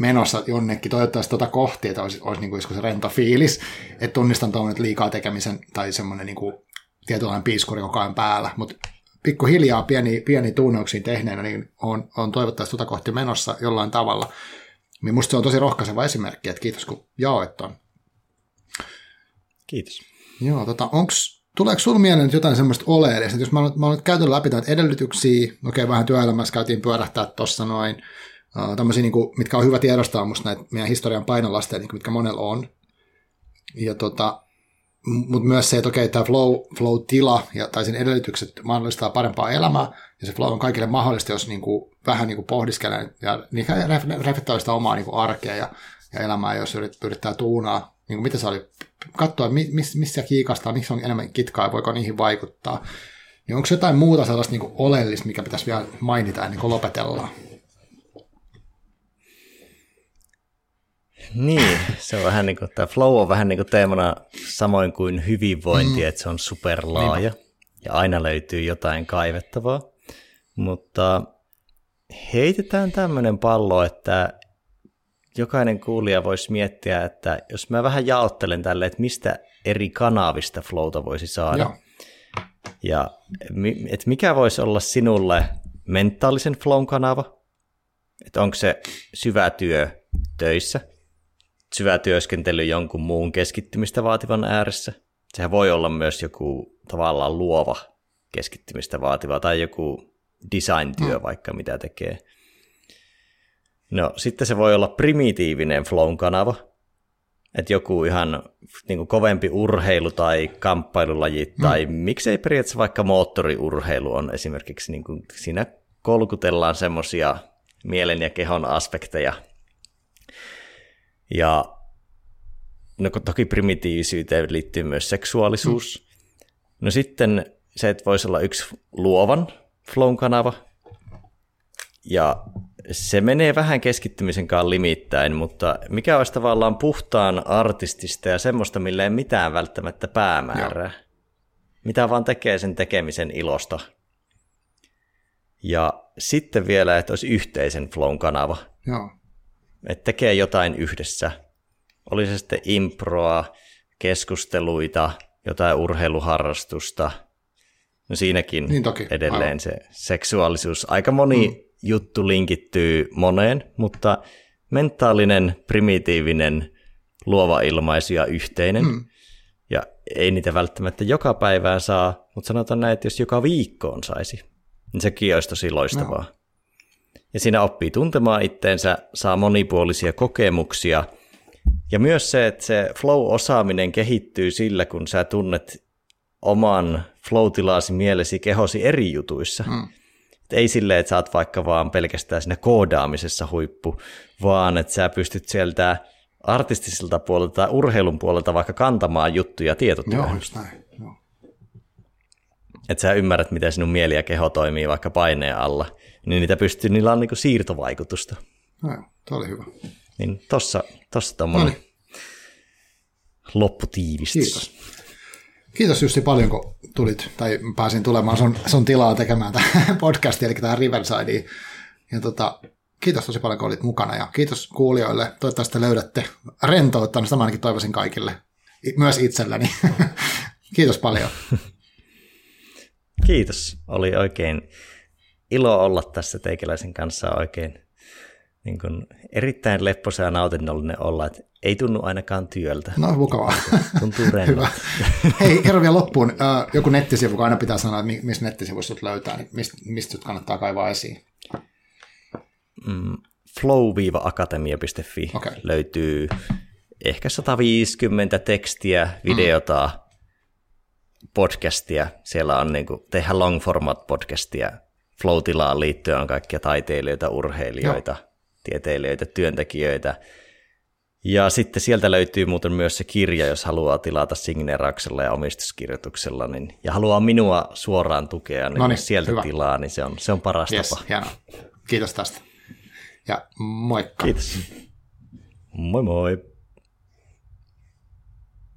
menossa jonnekin, toivottavasti kohti, että olisi niin kuin se rento fiilis, että tunnistan tuommoinen liikaa tekemisen tai semmoinen niin kuin tietynlainen piiskuri koko ajan päällä, mutta pikkuhiljaa pieni tuunauksia tehneenä, niin on toivottavasti kohti menossa jollain tavalla. Niin musta se on tosi rohkaiseva esimerkki, että kiitos kun jaoit ton. Kiitos. Joo, tuleeko sinulla mieleen nyt jotain semmoista oleellista, jos mä olen nyt käytän läpi näitä edellytyksiä, okei, vähän työelämässä käytiin pyörähtää tuossa noin, tämmöisiä, mitkä on hyvä tiedostaa musta näitä meidän historian painolasteja, mitkä monella on. Ja mutta myös se, että okei, tämä flow-tila tai sen edellytykset mahdollistaa parempaa elämää, ja se flow on kaikille mahdollista, jos vähän pohdiskelee ja reflektoi sitä omaa arkea ja elämää, jos yrittää tuunaa. Mitä se oli? Katsoa, missä kiikastaa, miksi on enemmän kitkaa ja voiko niihin vaikuttaa. Niin onko jotain muuta sellaista oleellista, mikä pitäisi vielä mainita ennen kuin lopetellaan? Niin, se on vähän niin kuin, tämä flow on vähän niin kuin teemana samoin kuin hyvinvointi, että se on superlaaja ja aina löytyy jotain kaivettavaa, mutta heitetään tämmöinen pallo, että jokainen kuulija voisi miettiä, että jos mä vähän jaottelen tälle, että mistä eri kanavista flowta voisi saada ja että mikä voisi olla sinulle mentaalisen flown kanava, että onko se syvä työ töissä, syvä työskentely jonkun muun keskittymistä vaativan ääressä. Sehän voi olla myös joku tavallaan luova keskittymistä vaativa tai joku design-työ vaikka mitä tekee. No sitten se voi olla primitiivinen flown kanava, että joku ihan niin kuin kovempi urheilu tai kamppailulaji tai miksei periaatteessa vaikka moottoriurheilu on esimerkiksi, niin kuin siinä kolkutellaan semmoisia mielen ja kehon aspekteja. Ja no toki primitiivisyyteen liittyy myös seksuaalisuus. No sitten se, että voisi olla yksi luovan flown kanava. Ja se menee vähän keskittymisenkaan limittäin, mutta mikä olisi tavallaan puhtaan artistista ja semmoista, millä ei mitään välttämättä päämäärää. Joo. Mitä vaan tekee sen tekemisen ilosta. Ja sitten vielä, että olisi yhteisen flown kanava. Joo. Että tekee jotain yhdessä. Oli se sitten improa, keskusteluita, jotain urheiluharrastusta. No siinäkin niin edelleen aivan. Se seksuaalisuus. Aika moni juttu linkittyy moneen, mutta mentaalinen, primitiivinen, luova ilmaisu ja yhteinen. Ja ei niitä välttämättä joka päivään saa, mutta sanotaan näin, että jos joka viikkoon saisi, niin sekin olisi tosi loistavaa. No. Ja siinä oppii tuntemaan itteensä, saa monipuolisia kokemuksia. Ja myös se, että se flow-osaaminen kehittyy sillä, kun sä tunnet oman flow-tilasi, mielesi, kehosi eri jutuissa. Et ei silleen, että sä oot vaikka vaan pelkästään siinä koodaamisessa huippu, vaan että sä pystyt sieltä artistisilta puolelta tai urheilun puolelta vaikka kantamaan juttuja tietotyöhön. Joo, just näin. Joo. Että sä ymmärrät, miten sinun mieli ja keho toimii vaikka paineen alla, niin niillä on niinku siirtovaikutusta. No, tämä oli hyvä. Niin tossa tommoinen lopputiivistys. Kiitos Jussi paljon, kun tulit, tai pääsin tulemaan sun tilaa tekemään tämän podcastin, eli tähän Riversideen. Ja kiitos tosi paljon, kun olit mukana, ja kiitos kuulijoille. Toivottavasti löydätte rentoutta, sitä mä ainakin toivoisin kaikille, myös itselläni. Kiitos paljon. Kiitos, oli oikein ilo olla tässä teikäläisen kanssa oikein. Niin kuin erittäin lepposa ja nautinnollinen olla, että ei tunnu ainakaan työltä. No, mukavaa. Tuntuu rennolta. Hei, kerro vielä loppuun. Joku nettisivu, kun aina pitää sanoa, että missä nettisivuissa sut löytää, niin mistä sut kannattaa kaivaa esiin? Flow-akatemia.fi okay. Löytyy ehkä 150 tekstiä, videota, podcastia. Siellä on niin kuin, tehdään long format podcastia. Flow-tilaan liittyen on kaikkia taiteilijoita, urheilijoita. Joo. Tieteilijöitä, työntekijöitä. Ja sitten sieltä löytyy muuten myös se kirja, jos haluaa tilata signeerauksella ja omistuskirjoituksella, niin, ja haluaa minua suoraan tukea, niin noniin, sieltä hyvä. Tilaa, niin se on paras tapa. Hienoa. Kiitos tästä. Ja moikka. Kiitos. Moi moi.